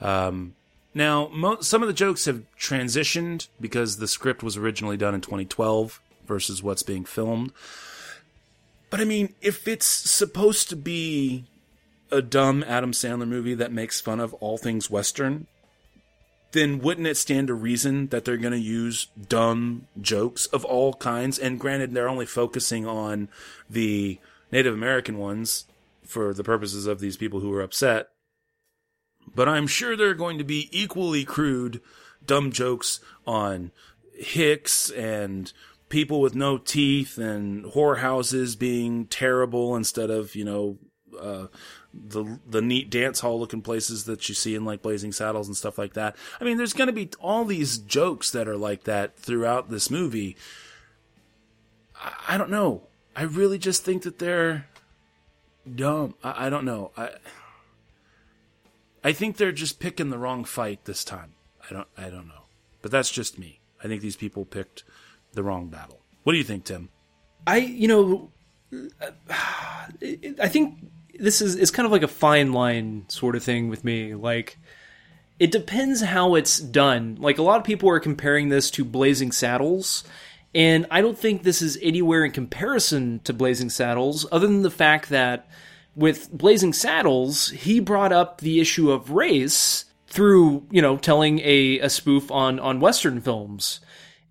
Um, Now, mo- some of the jokes have transitioned because the script was originally done in twenty twelve versus what's being filmed. But, I mean, if it's supposed to be a dumb Adam Sandler movie that makes fun of all things Western, then wouldn't it stand to reason that they're going to use dumb jokes of all kinds? And granted, they're only focusing on the Native American ones for the purposes of these people who are upset. But I'm sure there are going to be equally crude, dumb jokes on hicks and people with no teeth and whorehouses being terrible instead of, you know, uh, the the neat dance hall looking places that you see in like Blazing Saddles and stuff like that. I mean, there's going to be all these jokes that are like that throughout this movie. I, I don't know. I really just think that they're dumb. I, I don't know. I... I think they're just picking the wrong fight this time. I don't I don't know. But that's just me. I think these people picked the wrong battle. What do you think, Tim? I, you know, I think this is it's kind of like a fine line sort of thing with me. Like, it depends how it's done. Like, a lot of people are comparing this to Blazing Saddles, and I don't think this is anywhere in comparison to Blazing Saddles, other than the fact that with Blazing Saddles, he brought up the issue of race through, you know, telling a, a spoof on, on Western films,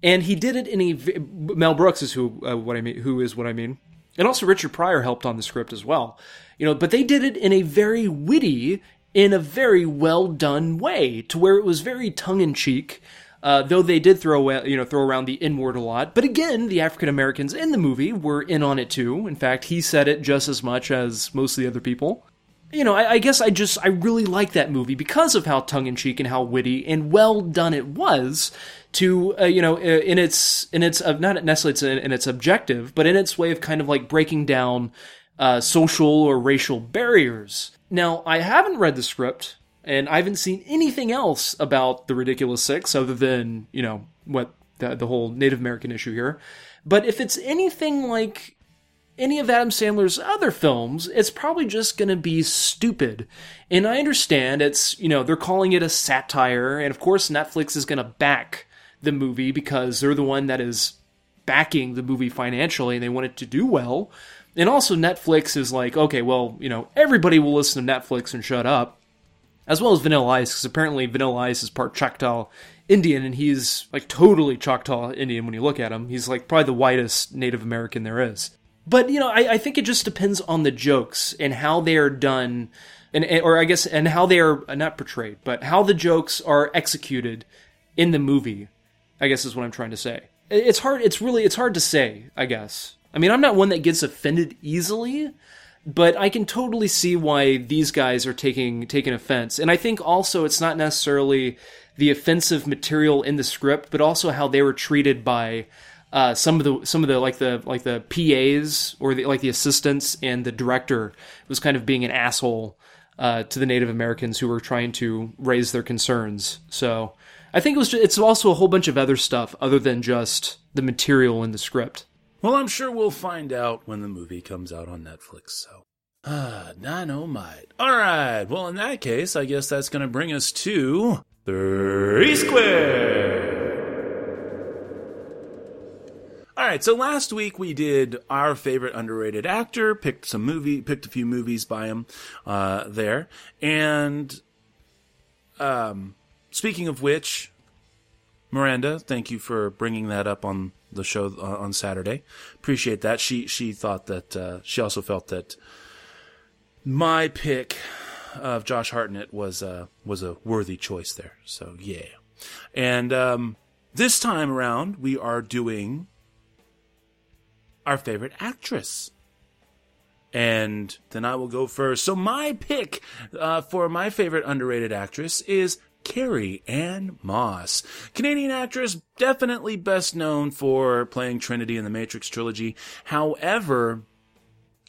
and he did it in a Mel Brooks is who uh, what I mean who is what I mean, and also Richard Pryor helped on the script as well, you know. But they did it in a very witty, in a very well done way, to where it was very tongue in cheek, uh, though they did throw you know throw around the N word a lot. But again, the African Americans in the movie were in on it too. In fact, he said it just as much as most of the other people. You know, I, I guess I just, I really like that movie because of how tongue-in-cheek and how witty and well done it was to, uh, you know, in its, in its, uh, not necessarily it's in, in its objective, but in its way of kind of like breaking down uh, social or racial barriers. Now, I haven't read the script, and I haven't seen anything else about The Ridiculous Six other than, you know, what the, the whole Native American issue here. But if it's anything like any of Adam Sandler's other films, it's probably just going to be stupid. And I understand it's, you know, they're calling it a satire. And of course, Netflix is going to back the movie because they're the one that is backing the movie financially and they want it to do well. And also Netflix is like, okay, well, you know, everybody will listen to Netflix and shut up. As well as Vanilla Ice, because apparently Vanilla Ice is part Choctaw Indian, and he's like totally Choctaw Indian when you look at him. He's like probably the whitest Native American there is. But, you know, I, I think it just depends on the jokes and how they are done, and or I guess, and how they are not portrayed, but how the jokes are executed in the movie, I guess is what I'm trying to say. It's hard, it's really, it's hard to say, I guess. I mean, I'm not one that gets offended easily, but I can totally see why these guys are taking taking offense. And I think also it's not necessarily the offensive material in the script, but also how they were treated by Uh, some of the some of the like the like the P As or the, like the assistants, and the director was kind of being an asshole uh, to the Native Americans who were trying to raise their concerns. So I think it was just, it's also a whole bunch of other stuff other than just the material in the script. Well, I'm sure we'll find out when the movie comes out on Netflix. So Ah, dynamite. All right. Well, in that case, I guess that's going to bring us to Three Square. All right. So last week we did our favorite underrated actor, picked some movie, picked a few movies by him uh, there. And um, speaking of which, Miranda, thank you for bringing that up on the show on Saturday. Appreciate that. She she thought that uh, she also felt that my pick of Josh Hartnett was uh, was a worthy choice there. So yeah, and um, this time around we are doing our favorite actress, and then I will go first. So my pick uh, for my favorite underrated actress is Carrie-Anne Moss. Canadian actress, definitely best known for playing Trinity in the Matrix trilogy. However,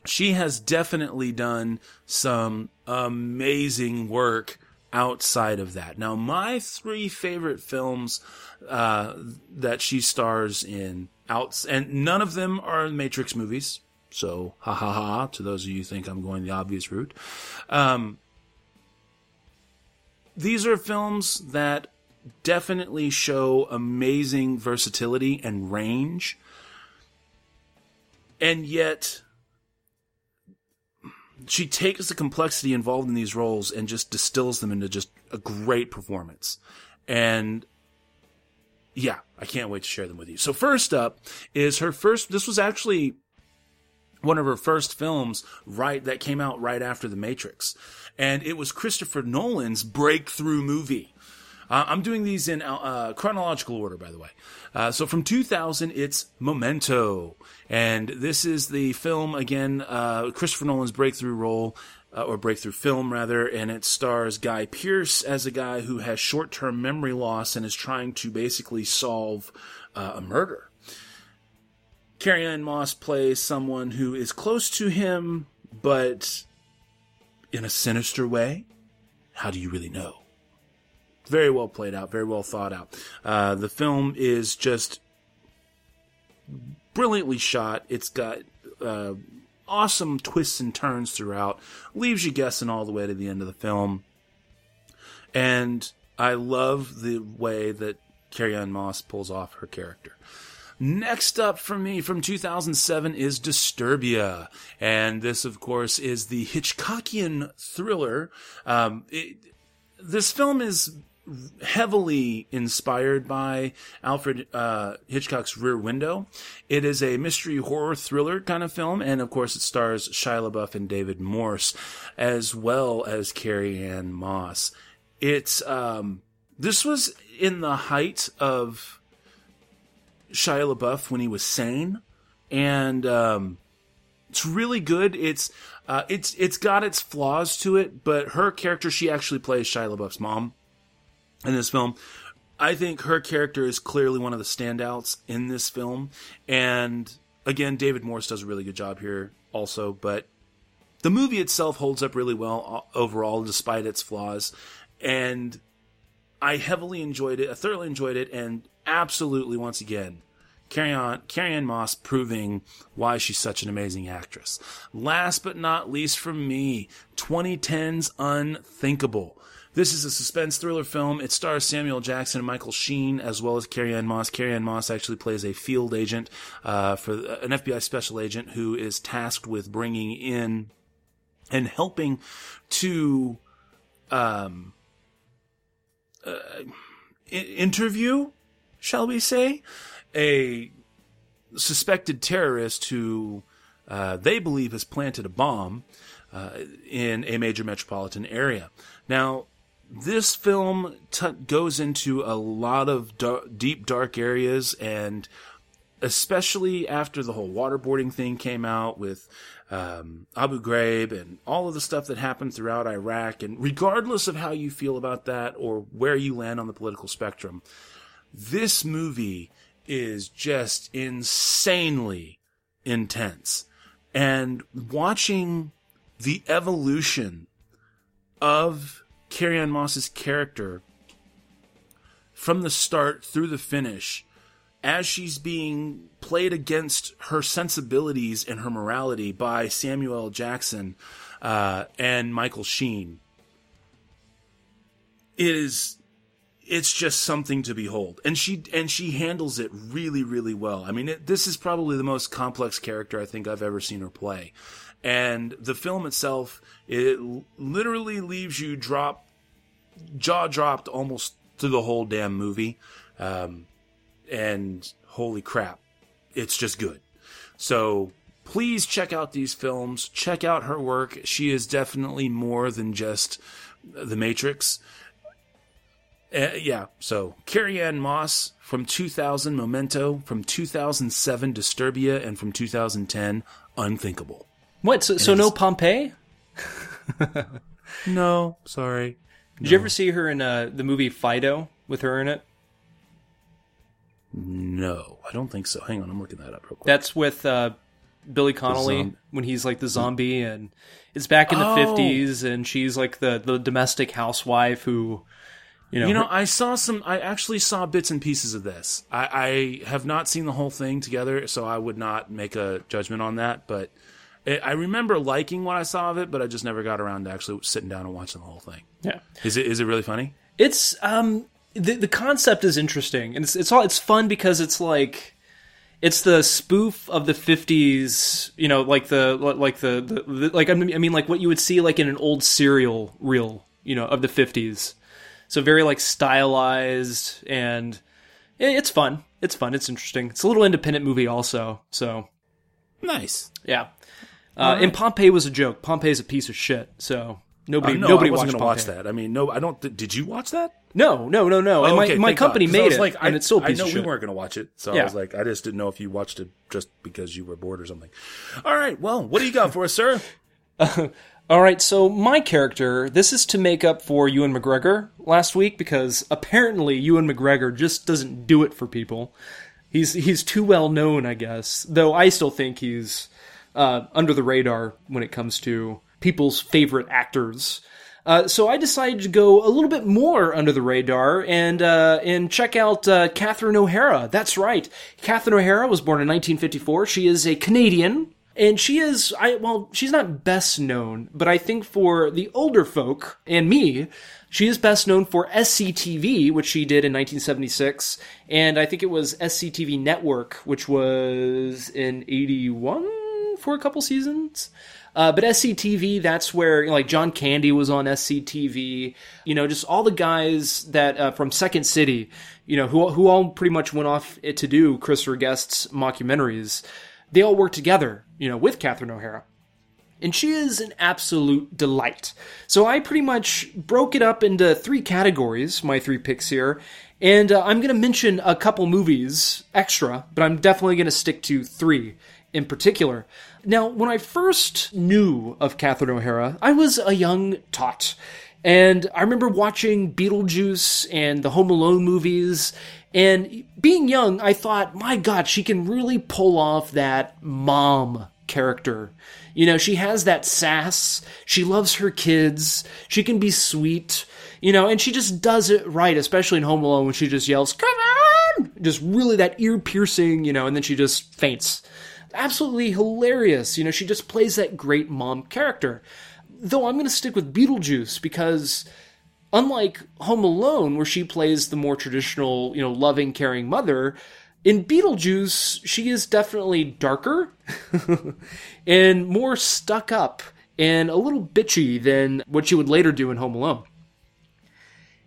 she has definitely done some amazing work outside of that. Now, my three favorite films uh, that she stars in, outs- and none of them are Matrix movies, so ha ha ha, to those of you who think I'm going the obvious route. Um, these are films that definitely show amazing versatility and range, and yet she takes the complexity involved in these roles and just distills them into just a great performance. And yeah, I can't wait to share them with you. So first up is her first, this was actually one of her first films, right, that came out right after The Matrix. And it was Christopher Nolan's breakthrough movie. Uh, I'm doing these in uh, chronological order, by the way. Uh, so from two thousand, it's Memento. And this is the film, again, uh, Christopher Nolan's breakthrough role, uh, or breakthrough film, rather. And it stars Guy Pearce as a guy who has short-term memory loss and is trying to basically solve uh, a murder. Carrie-Anne Moss plays someone who is close to him, but in a sinister way. How do you really know? Very well played out, very well thought out. Uh, the film is just brilliantly shot. It's got uh, awesome twists and turns throughout. Leaves you guessing all the way to the end of the film. And I love the way that Carrie-Anne Moss pulls off her character. Next up for me from two thousand seven is Disturbia. And this, of course, is the Hitchcockian thriller. Um, it, this film is heavily inspired by Alfred uh, Hitchcock's Rear Window. It is a mystery horror thriller kind of film, and of course it stars Shia LaBeouf and David Morse, as well as Carrie-Anne Moss. It's um, this was in the height of Shia LaBeouf when he was sane, and um, it's really good. It's uh, it's it's got its flaws to it, but her character, she actually plays Shia LaBeouf's mom in this film. I think her character is clearly one of the standouts in this film. And again, David Morse does a really good job here also. But the movie itself holds up really well overall, despite its flaws. And I heavily enjoyed it. I thoroughly enjoyed it. And absolutely, once again, Carrie-Anne, Carrie-Anne Moss proving why she's such an amazing actress. Last but not least from me, twenty ten's Unthinkable. This is a suspense thriller film. It stars Samuel Jackson and Michael Sheen, as well as Carrie-Anne Moss. Carrie-Anne Moss actually plays a field agent, uh, for an F B I special agent who is tasked with bringing in and helping to um, uh, interview, shall we say, a suspected terrorist who uh, they believe has planted a bomb uh, in a major metropolitan area. Now, this film t- goes into a lot of dar- deep, dark areas, and especially after the whole waterboarding thing came out with um, Abu Ghraib and all of the stuff that happened throughout Iraq, and regardless of how you feel about that or where you land on the political spectrum, this movie is just insanely intense. And watching the evolution of Carrie-Anne Moss's character from the start through the finish as she's being played against her sensibilities and her morality by Samuel L. Jackson uh, and Michael Sheen. It is, it's just something to behold. And she and she handles it really, really well. I mean, it, this is probably the most complex character I think I've ever seen her play. And the film itself, it literally leaves you drop, jaw dropped almost through the whole damn movie. Um, and holy crap, it's just good. So please check out these films. Check out her work. She is definitely more than just The Matrix. Uh, yeah, so Carrie-Anne Moss from two thousand, Memento, from two thousand seven, Disturbia, and from two thousand ten, Unthinkable. What? So, so no Pompeii? No, sorry. No. Did you ever see her in uh, the movie Fido with her in it? No, I don't think so. Hang on, I'm looking that up real quick. That's with uh, Billy Connolly when he's like the zombie, and it's back in the oh. fifties, and she's like the, the domestic housewife who... You know, you know her- I saw some, I actually saw bits and pieces of this. I, I have not seen the whole thing together, so I would not make a judgment on that, but it, I remember liking what I saw of it, but I just never got around to actually sitting down and watching the whole thing. Yeah. Is it, is it really funny? It's, um, the, the concept is interesting, and it's, it's all, it's fun because it's like, it's the spoof of the fifties, you know, like the, like the, the, the like, I mean, like what you would see like in an old serial reel, you know, of the fifties. So very like stylized, and it's fun. It's fun. It's interesting. It's a little independent movie also. So nice. Yeah. Uh, right. And Pompeii was a joke. Pompeii's a piece of shit. So nobody, uh, no, nobody I wasn't watched gonna watch that. I mean, no, I don't. Th- did you watch that? No, no, no, no. Oh, okay, and my my company God, made it, like, and I, it's still a piece I know of shit. We weren't going to watch it, so yeah. I was like, I just didn't know if you watched it just because you were bored or something. All right. Well, what do you got for us, sir? All right, so my character, this is to make up for Ewan McGregor last week, because apparently Ewan McGregor just doesn't do it for people. He's he's too well known, I guess, though I still think he's uh, under the radar when it comes to people's favorite actors. Uh, so I decided to go a little bit more under the radar and uh, and check out uh, Catherine O'Hara. That's right. Catherine O'Hara was born in nineteen fifty-four. She is a Canadian. And she is, I well, she's not best known, but I think for the older folk and me, she is best known for S C T V, which she did in nineteen seventy-six. And I think it was S C T V Network, which was in eighty-one for a couple seasons. Uh, but S C T V, that's where, you know, like, John Candy was on S C T V. You know, just all the guys that uh, from Second City, you know, who, who all pretty much went off to do Chris Verguest's mockumentaries. They all work together, you know, with Catherine O'Hara. And she is an absolute delight. So I pretty much broke it up into three categories, my three picks here. And uh, I'm going to mention a couple movies extra, but I'm definitely going to stick to three in particular. Now, when I first knew of Catherine O'Hara, I was a young tot. And I remember watching Beetlejuice and the Home Alone movies. And being young, I thought, my God, she can really pull off that mom character. You know, she has that sass. She loves her kids. She can be sweet, you know, and she just does it right, especially in Home Alone when she just yells, come on! Just really that ear piercing, you know, and then she just faints. Absolutely hilarious. You know, she just plays that great mom character. Though I'm going to stick with Beetlejuice because... unlike Home Alone, where she plays the more traditional, you know, loving, caring mother, in Beetlejuice, she is definitely darker and more stuck up and a little bitchy than what she would later do in Home Alone.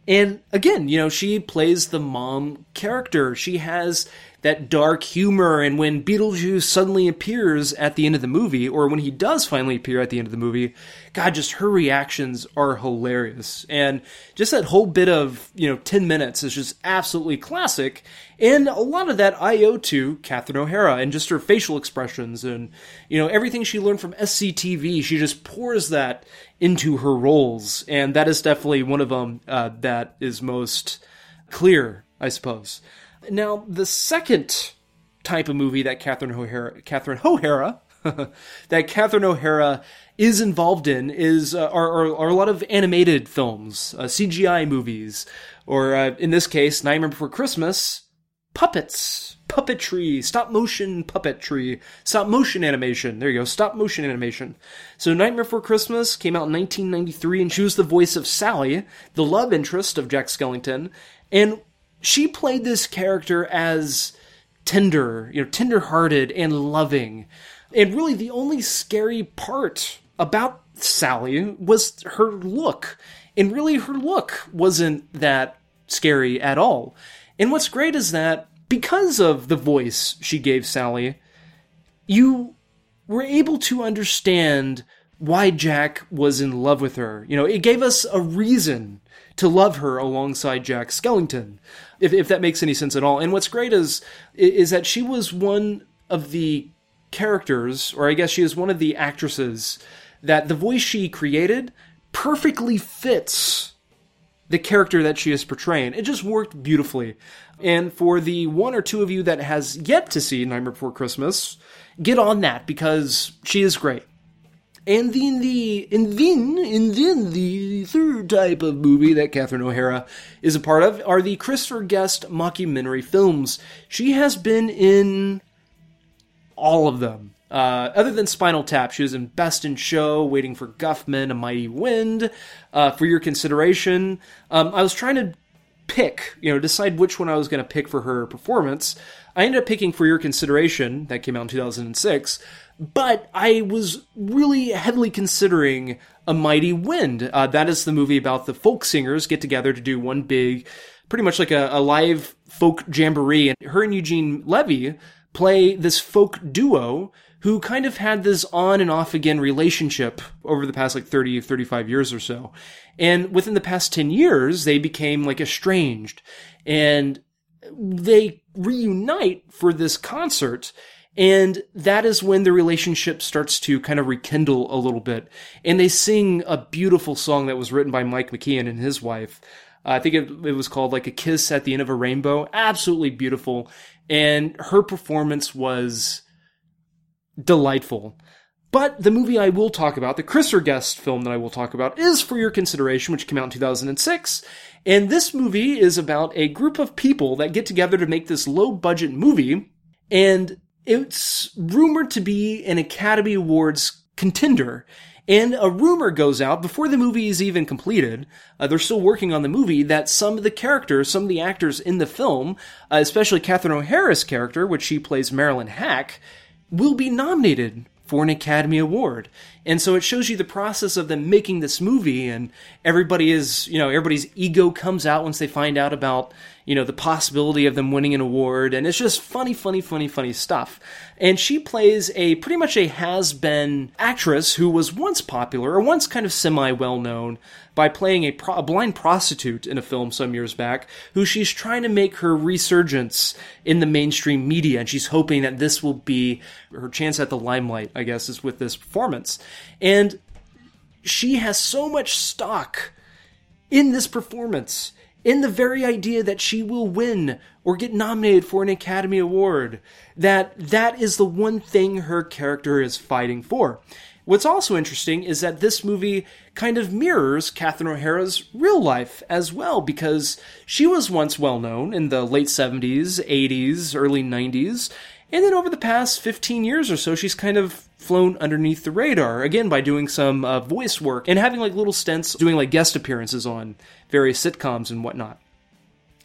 And again, you know, she plays the mom character. She has that dark humor, and when Beetlejuice suddenly appears at the end of the movie, or when he does finally appear at the end of the movie, God, just her reactions are hilarious. And just that whole bit of, you know, ten minutes is just absolutely classic. And a lot of that I owe to Catherine O'Hara and just her facial expressions and, you know, everything she learned from S C T V. She just pours that into her roles. And that is definitely one of them uh, that is most clear, I suppose. Now, the second type of movie that Catherine O'Hara, Catherine O'Hara, that Catherine O'Hara is involved in is uh, are, are, are a lot of animated films, uh, C G I movies, or uh, in this case, Nightmare Before Christmas, puppets. puppetry, stop motion puppetry, stop motion animation. There you go, stop motion animation. So Nightmare Before Christmas came out in nineteen ninety-three, and she was the voice of Sally, the love interest of Jack Skellington, and she played this character as tender, you know, tender-hearted and loving. And really the only scary part about Sally was her look. And really her look wasn't that scary at all. And what's great is that because of the voice she gave Sally, you were able to understand why Jack was in love with her. You know, it gave us a reason to love her alongside Jack Skellington, if if that makes any sense at all. And what's great is is that she was one of the characters, or I guess she is one of the actresses, that the voice she created perfectly fits the character that she is portraying. It just worked beautifully. And for the one or two of you that has yet to see Nightmare Before Christmas, get on that, because she is great. And then the and then and then the third type of movie that Catherine O'Hara is a part of are the Christopher Guest mockumentary films. She has been in all of them. Uh, other than Spinal Tap, she was in Best in Show, Waiting for Guffman, A Mighty Wind, uh, For Your Consideration. Um, I was trying to pick, you know, decide which one I was going to pick for her performance. I ended up picking For Your Consideration, that came out in two thousand six, but I was really heavily considering A Mighty Wind. Uh, that is the movie about the folk singers get together to do one big, pretty much like a, a live folk jamboree, and her and Eugene Levy play this folk duo who kind of had this on and off again relationship over the past like thirty, thirty-five years or so. And within the past ten years, they became like estranged, and they reunite for this concert. And that is when the relationship starts to kind of rekindle a little bit. And they sing a beautiful song that was written by Mike McKeon and his wife. Uh, I think it, it was called like A Kiss at the End of a Rainbow. Absolutely beautiful. And her performance was delightful. But the movie I will talk about, the Christopher Guest film that I will talk about, is For Your Consideration, which came out in two thousand six. And this movie is about a group of people that get together to make this low-budget movie. And it's rumored to be an Academy Awards contender. And a rumor goes out, before the movie is even completed, uh, they're still working on the movie, that some of the characters, some of the actors in the film, uh, especially Catherine O'Hara's character, which she plays Marilyn Hack, will be nominated for an Academy Award. And so it shows you the process of them making this movie, and everybody is, you know, everybody's ego comes out once they find out about, you know, the possibility of them winning an award, and it's just funny, funny, funny, funny stuff. And she plays a pretty much a has-been actress who was once popular, or once kind of semi-well-known, by playing a, pro- a blind prostitute in a film some years back, who she's trying to make her resurgence in the mainstream media, and she's hoping that this will be her chance at the limelight, I guess, is with this performance. And she has so much stock in this performance, in the very idea that she will win or get nominated for an Academy Award, that that is the one thing her character is fighting for. What's also interesting is that this movie kind of mirrors Catherine O'Hara's real life as well, because she was once well-known in the late seventies, eighties, early nineties, and then over the past fifteen years or so, she's kind of flown underneath the radar, again, by doing some uh, voice work and having like little stints, doing like guest appearances on various sitcoms and whatnot.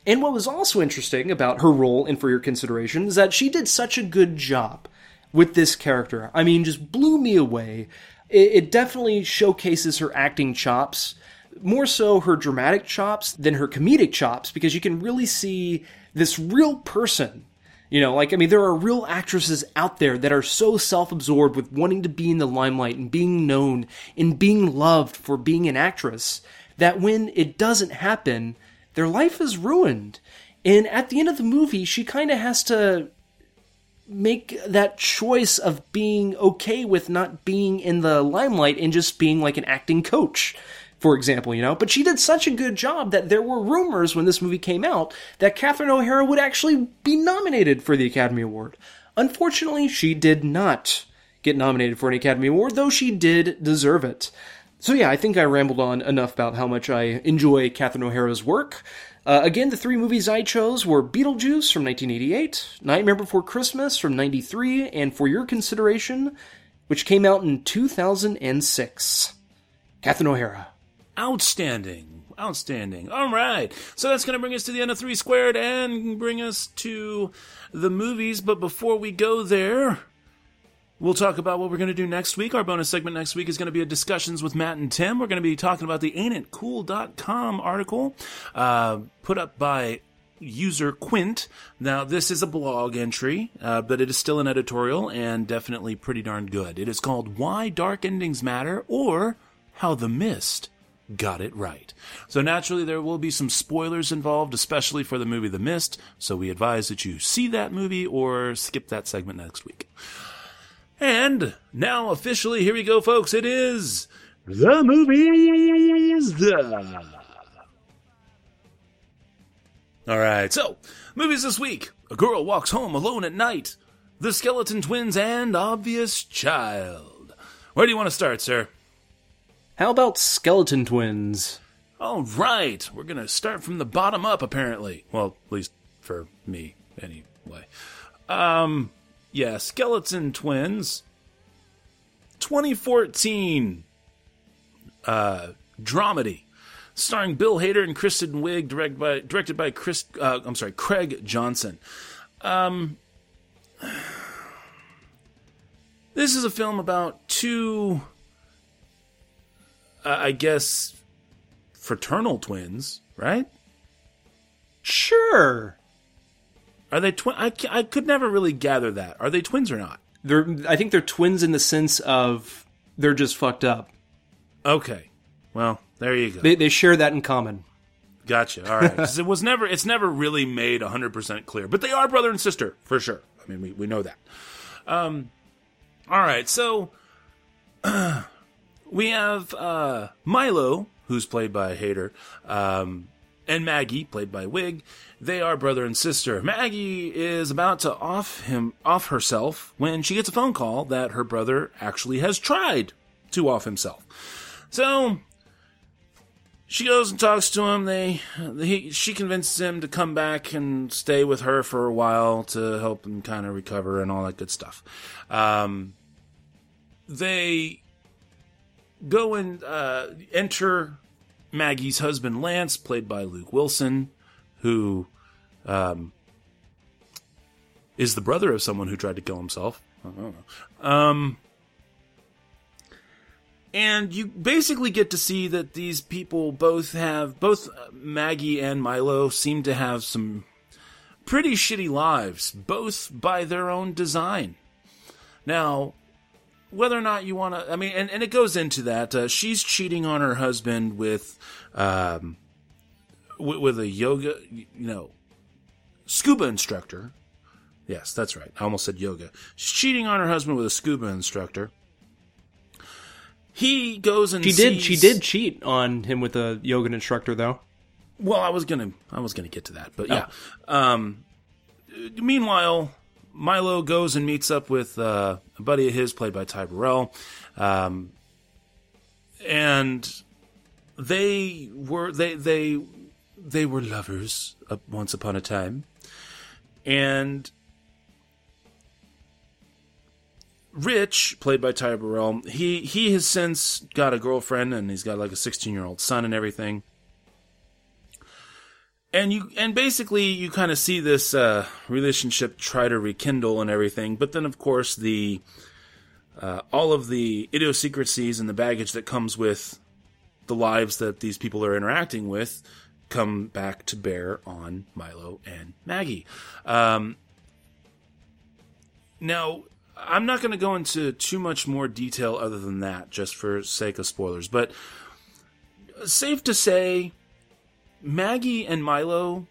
And what was also interesting about her role in For Your Consideration is that she did such a good job with this character. I mean, just blew me away. It, it definitely showcases her acting chops, more so her dramatic chops than her comedic chops, because you can really see this real person. You know, like, I mean, there are real actresses out there that are so self-absorbed with wanting to be in the limelight and being known and being loved for being an actress, that when it doesn't happen, their life is ruined. And at the end of the movie, she kind of has to make that choice of being okay with not being in the limelight and just being like an acting coach, for example, you know. But she did such a good job that there were rumors when this movie came out that Catherine O'Hara would actually be nominated for the Academy Award. Unfortunately, she did not get nominated for an Academy Award, though she did deserve it. So yeah, I think I rambled on enough about how much I enjoy Catherine O'Hara's work. Uh, again, the three movies I chose were Beetlejuice from nineteen eighty-eight, Nightmare Before Christmas from ninety-three, and For Your Consideration, which came out in two thousand six. Catherine O'Hara. Outstanding. Outstanding. All right. So that's going to bring us to the end of Three Squared and bring us to the movies. But before we go there, we'll talk about what we're going to do next week. Our bonus segment next week is going to be a Discussions with Matt and Tim. We're going to be talking about the ain't it cool dot com article uh, put up by user Quint. Now, this is a blog entry, uh, but it is still an editorial and definitely pretty darn good. It is called Why Dark Endings Matter, or How the Mist Got It Right. So naturally, there will be some spoilers involved, especially for the movie The Mist. So we advise that you see that movie or skip that segment next week. And now, officially, here we go, folks. It is the movies. All right, so movies this week. A Girl Walks Home Alone at Night, The Skeleton Twins, and Obvious Child. Where do you want to start, sir? How about Skeleton Twins? All right, we're going to start from the bottom up, apparently. Well, at least for me, anyway. Um... Yeah, Skeleton Twins, twenty fourteen uh, dramedy, starring Bill Hader and Kristen Wiig, directed by directed by Chris. Uh, I'm sorry, Craig Johnson. Um, this is a film about two, uh, I guess, fraternal twins, right? Sure. Are they twins? I, I could never really gather that. Are they twins or not? They're. I think they're twins in the sense of they're just fucked up. Okay. Well, there you go. They, they share that in common. Gotcha. All right. 'Cause it was never. It's never really made one hundred percent clear. But they are brother and sister, for sure. I mean, we, we know that. Um. All right. So uh, we have uh, Milo, who's played by Hader, um, and Maggie, played by Wiig. They are brother and sister. Maggie is about to off him, off herself when she gets a phone call that her brother actually has tried to off himself. So she goes and talks to him. They, he, she convinces him to come back and stay with her for a while to help him kind of recover and all that good stuff. Um, they go and uh, enter Maggie's husband, Lance, played by Luke Wilson, who um, is the brother of someone who tried to kill himself. I don't know. Um, and you basically get to see that these people both have, both Maggie and Milo seem to have some pretty shitty lives, both by their own design. Now, whether or not you want to, I mean, and, and it goes into that. Uh, she's cheating on her husband with... Um, with a yoga, you know, scuba instructor. Yes, that's right. I almost said yoga. She's cheating on her husband with a scuba instructor. He goes and she sees... did. She did cheat on him with a yoga instructor, though. Well, I was gonna, I was gonna get to that, but oh. yeah. Um, meanwhile, Milo goes and meets up with uh, a buddy of his, played by Ty Burrell, um, and they were they they. They were lovers uh, once upon a time. And Rich, played by Ty Burrell, he, he has since got a girlfriend, and he's got like a sixteen-year-old son and everything. And you and basically you kind of see this uh, relationship try to rekindle and everything. But then, of course, the uh, all of the idiosyncrasies and the baggage that comes with the lives that these people are interacting with come back to bear on Milo and Maggie. Um, now, I'm not going to go into too much more detail other than that, just for sake of spoilers, but safe to say, Maggie and Milo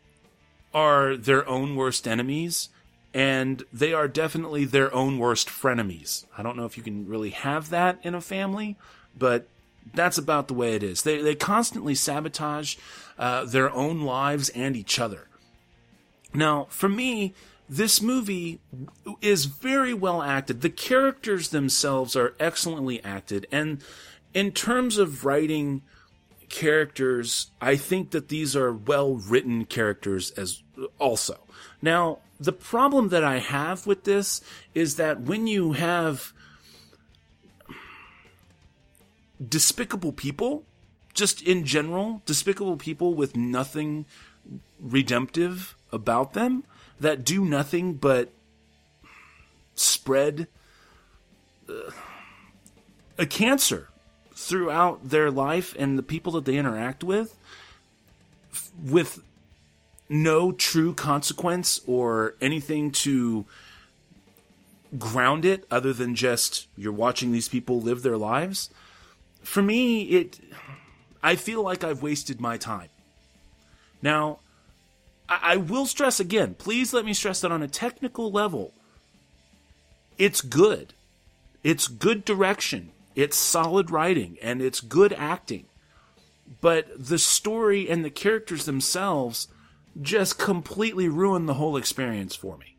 are their own worst enemies, and they are definitely their own worst frenemies. I don't know if you can really have that in a family, but that's about the way it is. They they constantly sabotage uh, their own lives and each other. Now, for me, this movie is very well acted. The characters themselves are excellently acted. And in terms of writing, characters, I think that these are well-written characters as also. Now, the problem that I have with this is that when you have despicable people, just in general, despicable people with nothing redemptive about them, that do nothing but spread uh, a cancer throughout their life and the people that they interact with, f- with no true consequence or anything to ground it other than just you're watching these people live their lives. For me, it I feel like I've wasted my time. Now, I, I will stress again, please let me stress that on a technical level, it's good. It's good direction. It's solid writing. And it's good acting. But the story and the characters themselves just completely ruin the whole experience for me.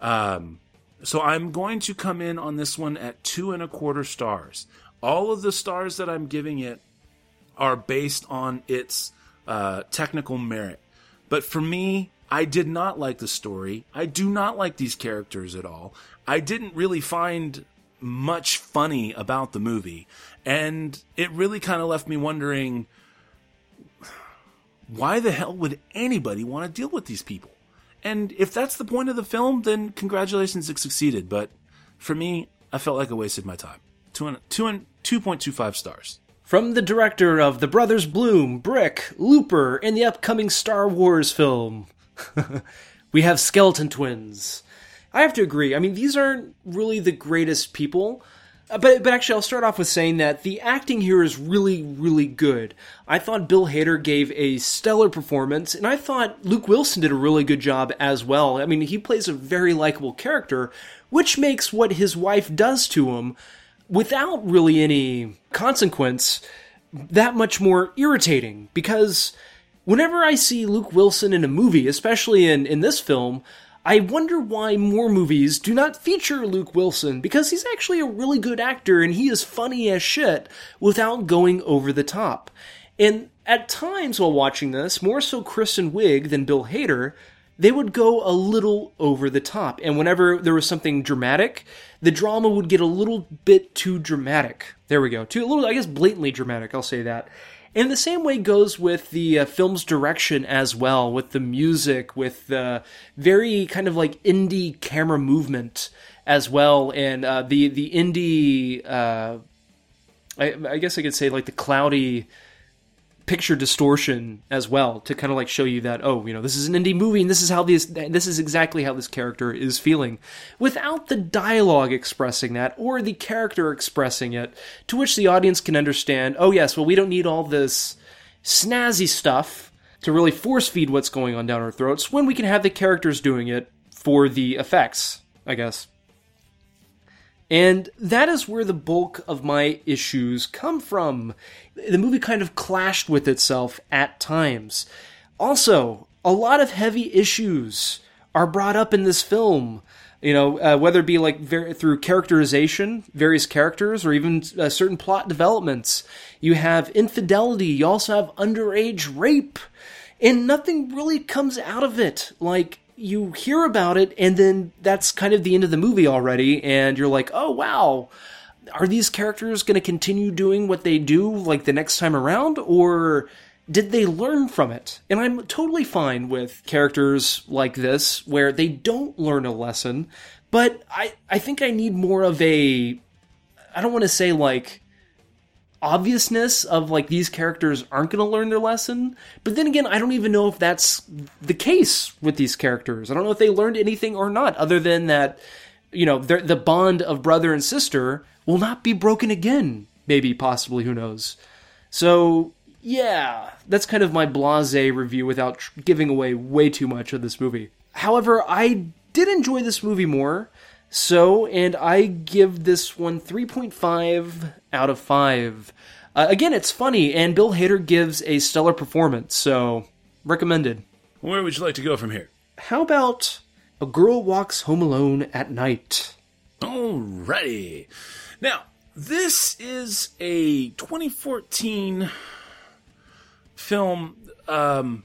Um, so I'm going to come in on this one at two and a quarter stars. All of the stars that I'm giving it are based on its uh, technical merit. But for me, I did not like the story. I do not like these characters at all. I didn't really find much funny about the movie. And it really kind of left me wondering, why the hell would anybody want to deal with these people? And if that's the point of the film, then congratulations, it succeeded. But for me, I felt like I wasted my time. Two and, two and, two point two five stars. From the director of The Brothers Bloom, Brick, Looper, and the upcoming Star Wars film, we have Skeleton Twins. I have to agree. I mean, these aren't really the greatest people. But but actually, I'll start off with saying that the acting here is really, really good. I thought Bill Hader gave a stellar performance, and I thought Luke Wilson did a really good job as well. I mean, he plays a very likable character, which makes what his wife does to him, without really any consequence, that much more irritating. Because whenever I see Luke Wilson in a movie, especially in, in this film, I wonder why more movies do not feature Luke Wilson, because he's actually a really good actor and he is funny as shit without going over the top. And at times while watching this, more so Kristen Wiig than Bill Hader, they would go a little over the top. And whenever there was something dramatic, the drama would get a little bit too dramatic. There we go. Too, a little, I guess, blatantly dramatic, I'll say that. And the same way goes with the uh, film's direction as well, with the music, with the very kind of like indie camera movement as well, and uh, the the indie, uh, I, I guess I could say like the cloudy picture distortion as well, to kind of like show you that, oh, you know, this is an indie movie and this is how this this is exactly how this character is feeling, without the dialogue expressing that or the character expressing it, to which the audience can understand, oh yes, well, we don't need all this snazzy stuff to really force feed what's going on down our throats when we can have the characters doing it for the effects, I guess. And that is where the bulk of my issues come from. The movie kind of clashed with itself at times. Also, a lot of heavy issues are brought up in this film. You know, uh, whether it be like ver- through characterization, various characters, or even uh, certain plot developments. You have infidelity. You also have underage rape. And nothing really comes out of it. Like, you hear about it, and then that's kind of the end of the movie already, and you're like, oh, wow, are these characters going to continue doing what they do, like, the next time around, or did they learn from it? And I'm totally fine with characters like this, where they don't learn a lesson, but I, I think I need more of a, I don't want to say, like, obviousness of like these characters aren't going to learn their lesson, but then again, I don't even know if that's the case with these characters. I don't know if they learned anything or not, other than that, you know, the bond of brother and sister will not be broken again. Maybe, possibly, who knows? So yeah, that's kind of my blasé review without tr- giving away way too much of this movie. However, I did enjoy this movie more. So, and I give this one three point five out of five. Uh, again, it's funny, and Bill Hader gives a stellar performance, so recommended. Where would you like to go from here? How about A Girl Walks Home Alone at Night? Alrighty. Now, this is a twenty fourteen film, um,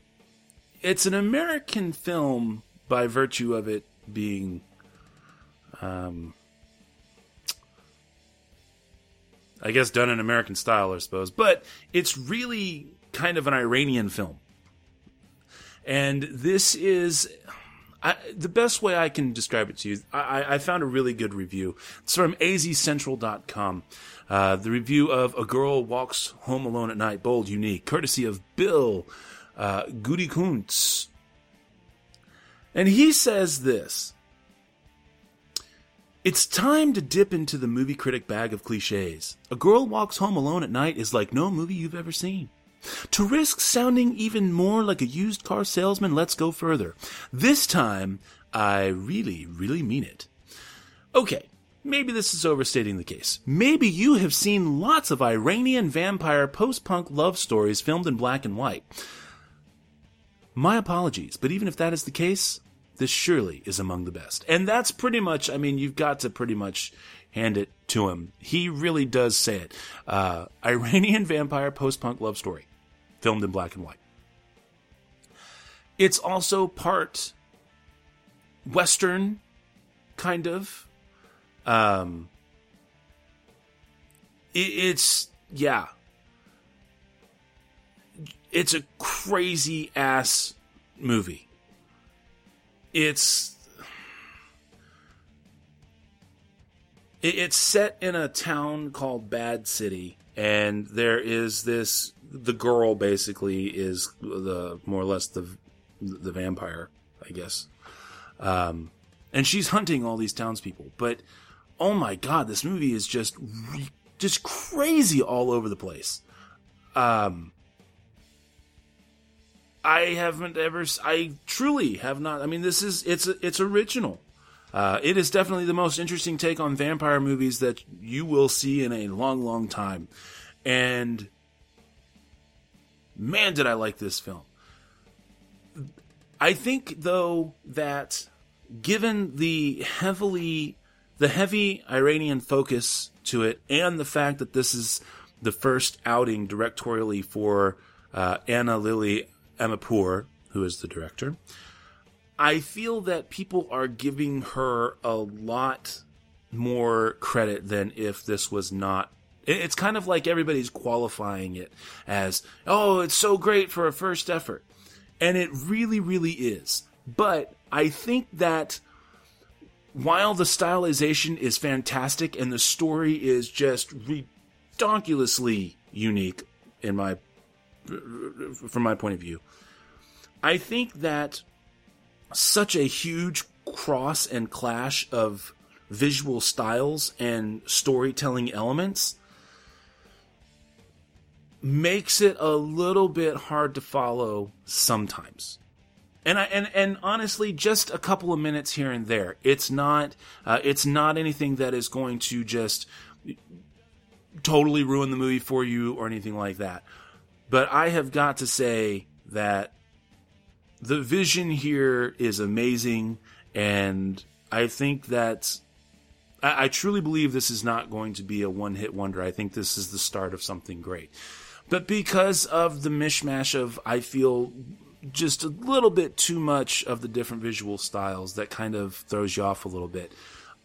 it's an American film by virtue of it being, um, I guess done in American style, I suppose, but it's really kind of an Iranian film. And this is I, the best way I can describe it to you. I, I found a really good review. It's from A Z central dot com. Uh, the review of A Girl Walks Home Alone at Night, Bold, Unique, courtesy of Bill uh, Gutikuntz. And he says this. It's time to dip into the movie critic bag of cliches. A Girl Walks Home Alone at Night is like no movie you've ever seen. To risk sounding even more like a used car salesman, let's go further. This time, I really, really mean it. Okay, maybe this is overstating the case. Maybe you have seen lots of Iranian vampire post-punk love stories filmed in black and white. My apologies, but even if that is the case, this surely is among the best. And that's pretty much, I mean, you've got to pretty much hand it to him. He really does say it. Uh, Iranian vampire post-punk love story, filmed in black and white. It's also part Western, kind of. Um, it, it's, yeah. It's a crazy-ass movie. It's... It's set in a town called Bad City, and there is this, the girl basically is the, more or less the, the vampire, I guess. Um, and she's hunting all these townspeople, but oh my God, this movie is just, just crazy all over the place. Um, I haven't ever, I truly have not, I mean, this is, it's, it's original. Uh, it is definitely the most interesting take on vampire movies that you will see in a long, long time. And man, did I like this film. I think, though, that given the heavily, the heavy Iranian focus to it, and the fact that this is the first outing directorially for uh, Anna Lily Amirpour, who is the director, I feel that people are giving her a lot more credit than if this was not... It's kind of like everybody's qualifying it as, oh, it's so great for a first effort. And it really, really is. But I think that while the stylization is fantastic and the story is just redonkulously unique in my, from my point of view, I think that such a huge cross and clash of visual styles and storytelling elements makes it a little bit hard to follow sometimes. And I, and, and honestly, just a couple of minutes here and there. It's not, uh, it's not anything that is going to just totally ruin the movie for you or anything like that. But I have got to say that the vision here is amazing, and I think that I, I truly believe this is not going to be a one-hit wonder. I think this is the start of something great. But because of the mishmash of, I feel, just a little bit too much of the different visual styles that kind of throws you off a little bit,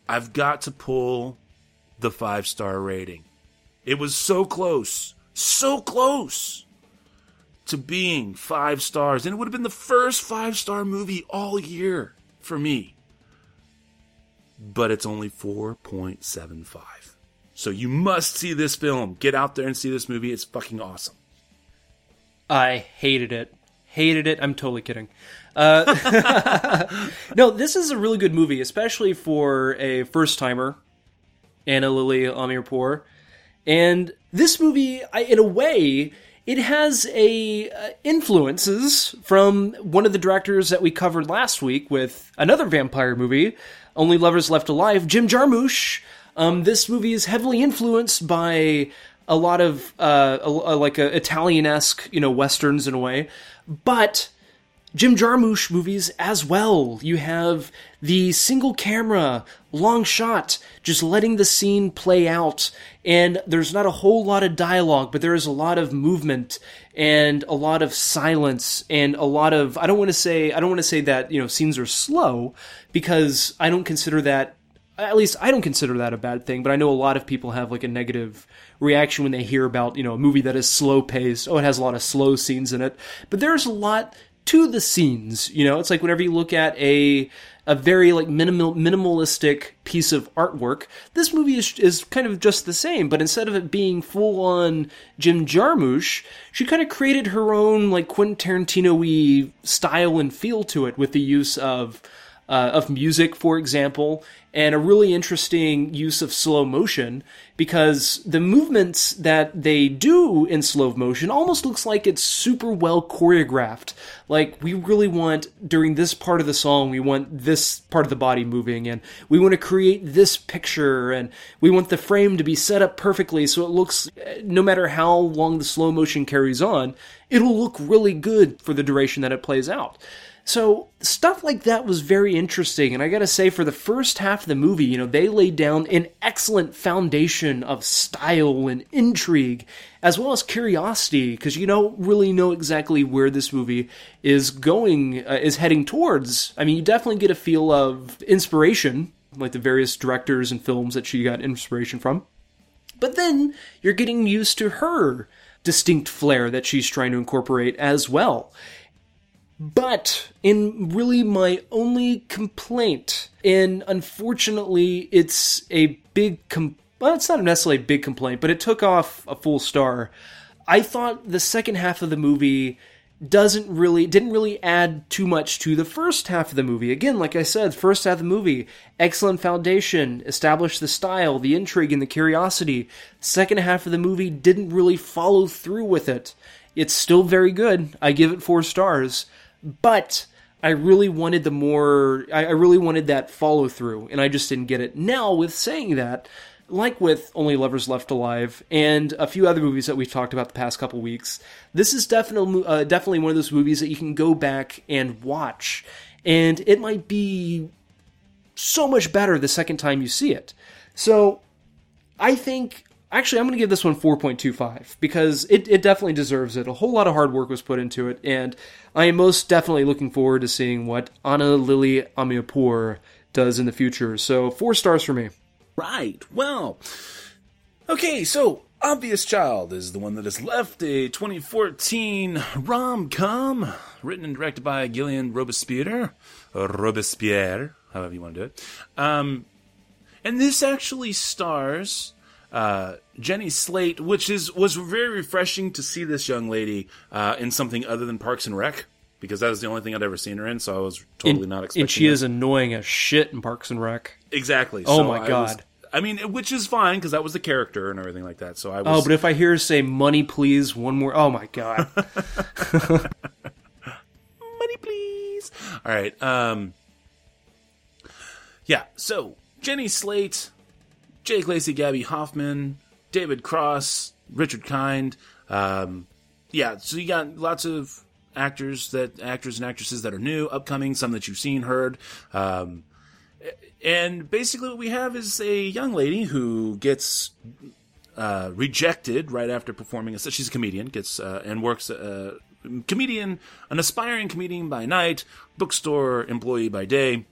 I've got to pull the five-star rating. It was so close, so close to being five stars, and it would have been the first five-star movie all year for me. But it's only four point seven five. So you must see this film. Get out there and see this movie. It's fucking awesome. I hated it. Hated it. I'm totally kidding. Uh, no, this is a really good movie, especially for a first-timer, Anna Lily Amirpour. And this movie, I, in a way... It has a uh, influences from one of the directors that we covered last week with another vampire movie, Only Lovers Left Alive, Jim Jarmusch. Um, this movie is heavily influenced by a lot of uh, a, a, like a Italian-esque, you know, westerns in a way, but Jim Jarmusch movies as well. You have the single camera, long shot, just letting the scene play out. And there's not a whole lot of dialogue, but there is a lot of movement and a lot of silence and a lot of, I don't want to say, I don't want to say that, you know, scenes are slow, because I don't consider that, at least I don't consider that a bad thing, but I know a lot of people have like a negative reaction when they hear about, you know, a movie that is slow paced. Oh, it has a lot of slow scenes in it, but there's a lot to the scenes. You know, it's like whenever you look at a a very like minimal minimalistic piece of artwork, this movie is is kind of just the same, but instead of it being full on Jim Jarmusch, she kind of created her own like Quentin Tarantino-y style and feel to it, with the use of uh, of music, for example, and a really interesting use of slow motion, because the movements that they do in slow motion almost looks like it's super well choreographed. Like, we really want, during this part of the song, we want this part of the body moving, and we want to create this picture, and we want the frame to be set up perfectly so it looks, no matter how long the slow motion carries on, it'll look really good for the duration that it plays out. So stuff like that was very interesting, and I gotta say, for the first half of the movie, you know, they laid down an excellent foundation of style and intrigue, as well as curiosity, because you don't really know exactly where this movie is going, uh, is heading towards. I mean, you definitely get a feel of inspiration, like the various directors and films that she got inspiration from, but then you're getting used to her distinct flair that she's trying to incorporate as well. But, in really my only complaint, and unfortunately it's a big, com- well, it's not necessarily a big complaint, but it took off a full star. I thought the second half of the movie doesn't really, didn't really add too much to the first half of the movie. Again, like I said, first half of the movie, excellent foundation, established the style, the intrigue, and the curiosity. Second half of the movie didn't really follow through with it. It's still very good. I give it four stars. But I really wanted the more, I really wanted that follow through, and I just didn't get it. Now, with saying that, like with Only Lovers Left Alive and a few other movies that we've talked about the past couple weeks, this is definitely uh, definitely one of those movies that you can go back and watch, and it might be so much better the second time you see it. So I think, actually, I'm going to give this one four point two five, because it, it definitely deserves it. A whole lot of hard work was put into it, and I am most definitely looking forward to seeing what Anna Lily Amirpour does in the future. So, four stars for me. Right. Well, okay, so Obvious Child is the one that is left, a twenty fourteen rom-com written and directed by Gillian Robespierre, or Robespierre, however you want to do it. Um, and this actually stars... Uh, Jenny Slate, which is was very refreshing to see this young lady uh, in something other than Parks and Rec, because that was the only thing I'd ever seen her in, so I was totally and, not expecting And she that. Is annoying as shit in Parks and Rec. Exactly. Oh, so my God. I, was, I mean, which is fine, because that was the character and everything like that. So I was, oh, but if I hear her say, money, please, one more... Oh, my God. Money, please. All right. Um, yeah, so Jenny Slate... Jake Lacy, Gabby Hoffman, David Cross, Richard Kind. Um, yeah, so you got lots of actors that actors and actresses that are new, upcoming, some that you've seen, heard. Um, and basically what we have is a young lady who gets uh, rejected right after performing. A, she's a comedian, gets uh, and works uh, comedian, an aspiring comedian by night, bookstore employee by day.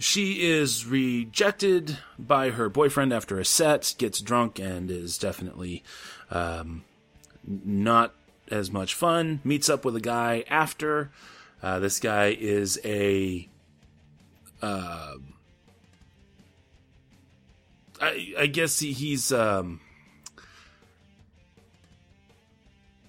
She is rejected by her boyfriend after a set, gets drunk, and is definitely um, not as much fun. Meets up with a guy after. Uh, this guy is a... Uh, I, I guess he, he's... Um,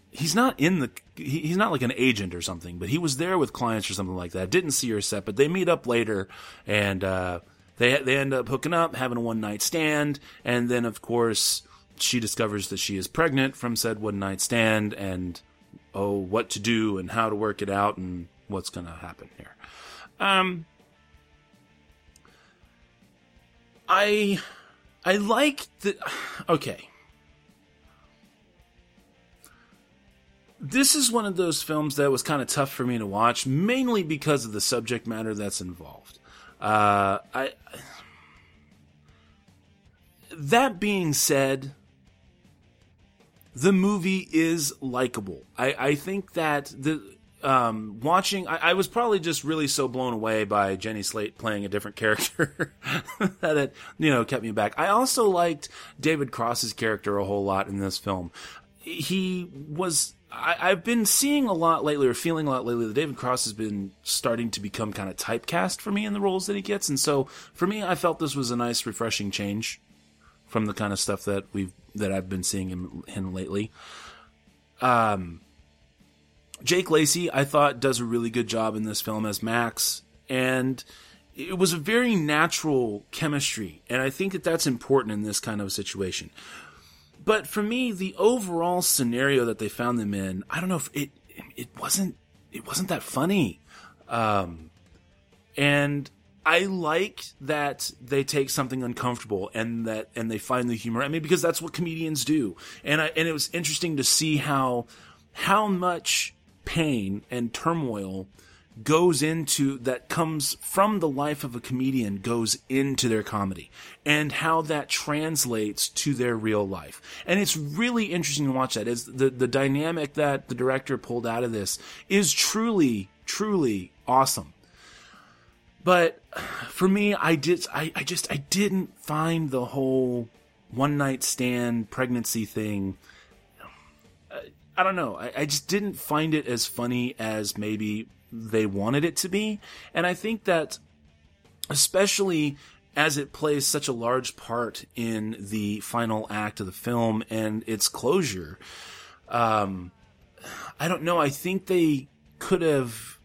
he's not in the... He's not like an agent or something, but he was there with clients or something like that. Didn't see her set, but they meet up later, and uh, they they end up hooking up, having a one-night stand, and then, of course, she discovers that she is pregnant from said one-night stand, and, oh, what to do and how to work it out and what's going to happen here. Um, I, I like the... Okay. this is one of those films that was kind of tough for me to watch, mainly because of the subject matter that's involved. Uh, I. That being said, the movie is likable. I, I think that the um, watching, I, I was probably just really so blown away by Jenny Slate playing a different character that it, you know, kept me back. I also liked David Cross's character a whole lot in this film. He was. I, I've been seeing a lot lately, or feeling a lot lately, that David Cross has been starting to become kind of typecast for me in the roles that he gets, and so for me, I felt this was a nice, refreshing change from the kind of stuff that we've that I've been seeing him him lately. Um, Jake Lacy, I thought, does a really good job in this film as Max, and it was a very natural chemistry, and I think that that's important in this kind of situation. But for me, the overall scenario that they found them in, I don't know if it it wasn't it wasn't that funny, um, and I like that they take something uncomfortable and that and they find the humor. I mean, because that's what comedians do. And I and it was interesting to see how how much pain and turmoil goes into that comes from the life of a comedian goes into their comedy and how that translates to their real life. And it's really interesting to watch that. Is the the dynamic that the director pulled out of this is truly, truly awesome. But for me, I did. I, I just I didn't find the whole one night stand pregnancy thing. I, I don't know. I, I just didn't find it as funny as maybe they wanted it to be. And I think that, especially as it plays such a large part in the final act of the film and its closure, um, I don't know. I think they could have.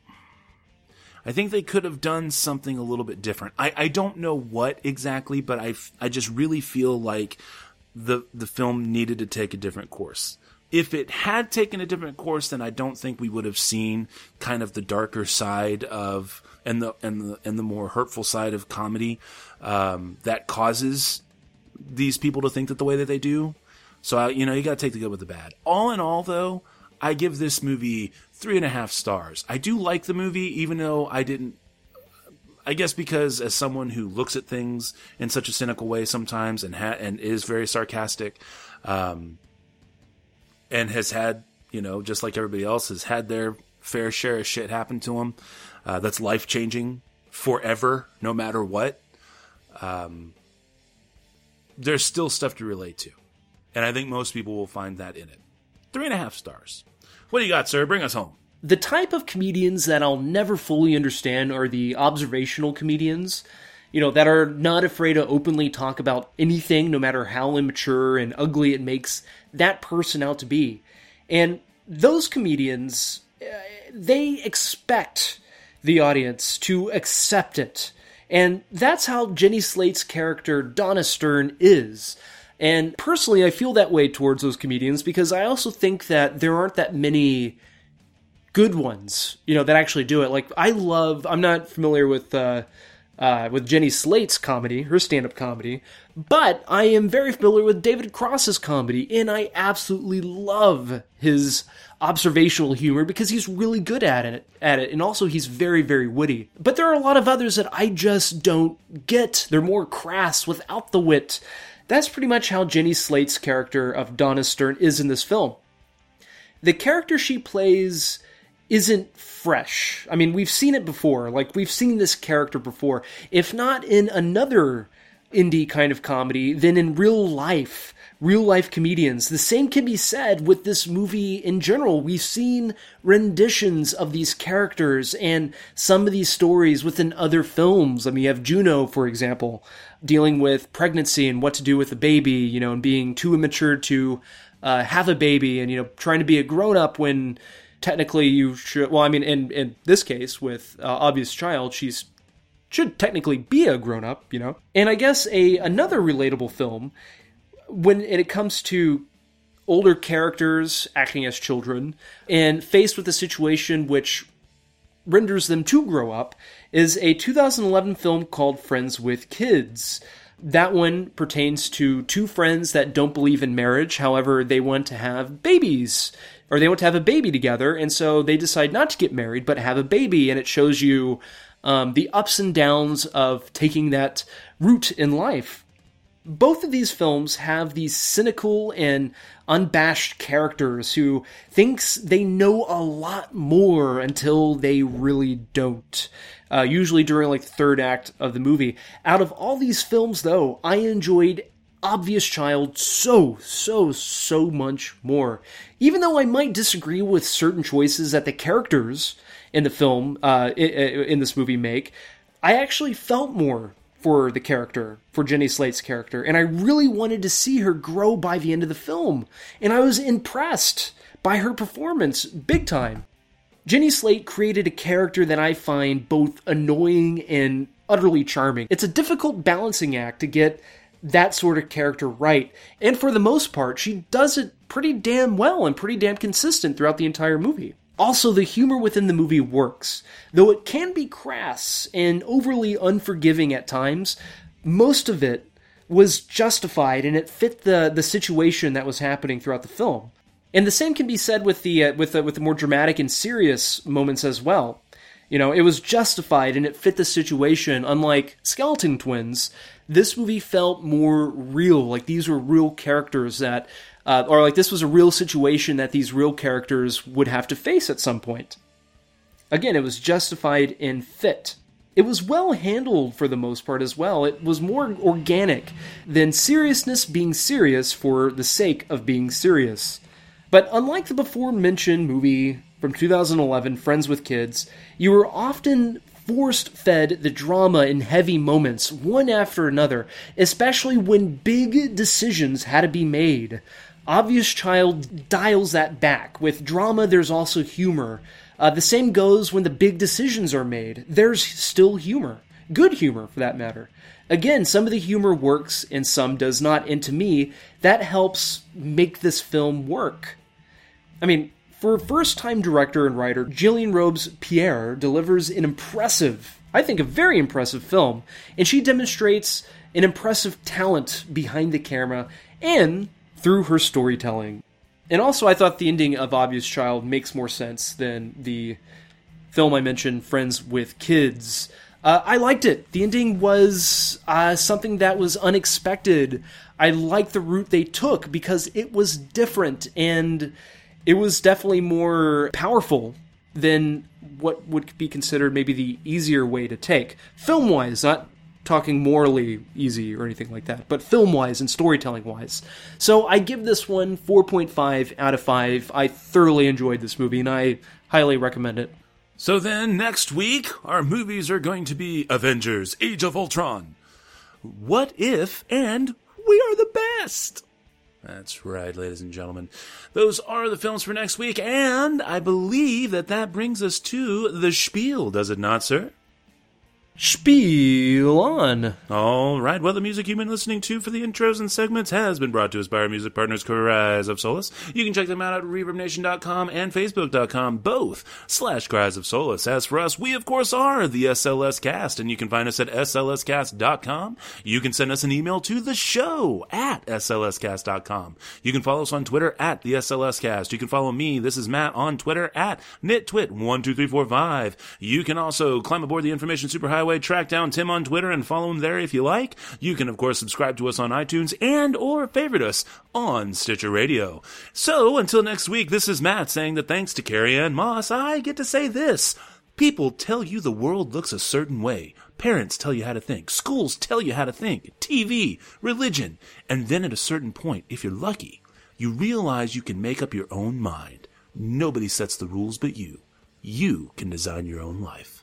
I think they could have done something a little bit different. I, I don't know what exactly, but I, I just really feel like the the film needed to take a different course. If it had taken a different course, then I don't think we would have seen kind of the darker side of and the and the and the more hurtful side of comedy um, that causes these people to think that the way that they do. So I, you know, you got to take the good with the bad. All in all, though, I give this movie three and a half stars. I do like the movie, even though I didn't, I guess because as someone who looks at things in such a cynical way sometimes and ha- and is very sarcastic, um, and has had, you know, just like everybody else, has had their fair share of shit happen to them. Uh, that's life-changing forever, no matter what. Um, there's still stuff to relate to. And I think most people will find that in it. Three and a half stars. What do you got, sir? Bring us home. The type of comedians that I'll never fully understand are the observational comedians, you know, that are not afraid to openly talk about anything, no matter how immature and ugly it makes that person out to be. And those comedians, they expect the audience to accept it. And that's how Jenny Slate's character, Donna Stern, is. And personally, I feel that way towards those comedians because I also think that there aren't that many good ones, you know, that actually do it. Like, I love, I'm not familiar with uh, uh, with Jenny Slate's comedy, her stand-up comedy, but I am very familiar with David Cross's comedy, and I absolutely love his observational humor because he's really good at it, at it, and also he's very, very witty. But there are a lot of others that I just don't get. They're more crass without the wit. That's pretty much how Jenny Slate's character of Donna Stern is in this film. The character she plays isn't fresh. I mean, we've seen it before. Like, we've seen this character before. If not in another indie kind of comedy, then in real life, real life comedians. The same can be said with this movie in general. We've seen renditions of these characters and some of these stories within other films. I mean, you have Juno, for example, dealing with pregnancy and what to do with a baby, you know, and being too immature to uh, have a baby and, you know, trying to be a grown-up when technically you should. Well, I mean, in, in this case with uh, Obvious Child, she's should technically be a grown-up, you know. And I guess a another relatable film when it comes to older characters acting as children and faced with a situation which renders them to grow up is a two thousand eleven film called Friends with Kids, that one pertains to two friends that don't believe in marriage. However, they want to have babies, or they want to have a baby together. And so they decide not to get married, but have a baby. And it shows you um, the ups and downs of taking that route in life. Both of these films have these cynical and unabashed characters who thinks they know a lot more until they really don't. Uh, usually during like the third act of the movie. Out of all these films, though, I enjoyed Obvious Child so, so, so much more. Even though I might disagree with certain choices that the characters in the film, uh, in, in this movie make, I actually felt more for the character, for Jenny Slate's character, and I really wanted to see her grow by the end of the film, and I was impressed by her performance big time. Jenny Slate created a character that I find both annoying and utterly charming. It's a difficult balancing act to get that sort of character right, and for the most part, she does it pretty damn well and pretty damn consistent throughout the entire movie. Also, the humor within the movie works. Though it can be crass and overly unforgiving at times, most of it was justified and it fit the, the situation that was happening throughout the film. And the same can be said with the uh, with uh, with the more dramatic and serious moments as well. You know, it was justified and it fit the situation. Unlike Skeleton Twins, this movie felt more real. Like these were real characters that... Uh, or like this was a real situation that these real characters would have to face at some point. Again, it was justified and fit. It was well handled for the most part as well. It was more organic than seriousness being serious for the sake of being serious. But unlike the before mentioned movie from two thousand eleven, Friends with Kids, you were often force-fed the drama in heavy moments, one after another, especially when big decisions had to be made. Obvious Child dials that back. With drama, there's also humor. Uh, the same goes when the big decisions are made. There's still humor. Good humor, for that matter. Again, some of the humor works and some does not, and to me, that helps make this film work. I mean, for a first-time director and writer, Gillian Robes-Pierre delivers an impressive, I think a very impressive film, and she demonstrates an impressive talent behind the camera and through her storytelling. And also, I thought the ending of Obvious Child makes more sense than the film I mentioned, Friends with Kids. Uh, I liked it. The ending was uh, something that was unexpected. I liked the route they took because it was different and... it was definitely more powerful than what would be considered maybe the easier way to take. Film-wise, not talking morally easy or anything like that, but film-wise and storytelling-wise. So I give this one four point five out of five. I thoroughly enjoyed this movie, and I highly recommend it. So then, next week, our movies are going to be Avengers: Age of Ultron, What If, and We Are the Best! That's right, ladies and gentlemen. Those are the films for next week, and I believe that that brings us to the spiel, does it not, sir? Spiel on. All right. Well, the music you've been listening to for the intros and segments has been brought to us by our music partners, Cries of Solace. You can check them out at reverb nation dot com and facebook dot com, both slash Cries of Solace. As for us, we, of course, are the S L S Cast, and you can find us at S L S cast dot com. You can send us an email to the show at S L S cast dot com. You can follow us on Twitter at the S L S Cast. You can follow me, this is Matt, on Twitter at nitwit one two three four five. You can also climb aboard the Information Superhighway. Track down Tim on Twitter and follow him there if you like. You can, of course, subscribe to us on iTunes and or favorite us on Stitcher Radio. So, until next week, this is Matt saying that thanks to Carrie-Anne Moss, I get to say this. People tell you the world looks a certain way. Parents tell you how to think. Schools tell you how to think. T V, religion. And then at a certain point, if you're lucky, you realize you can make up your own mind. Nobody sets the rules but you. You can design your own life.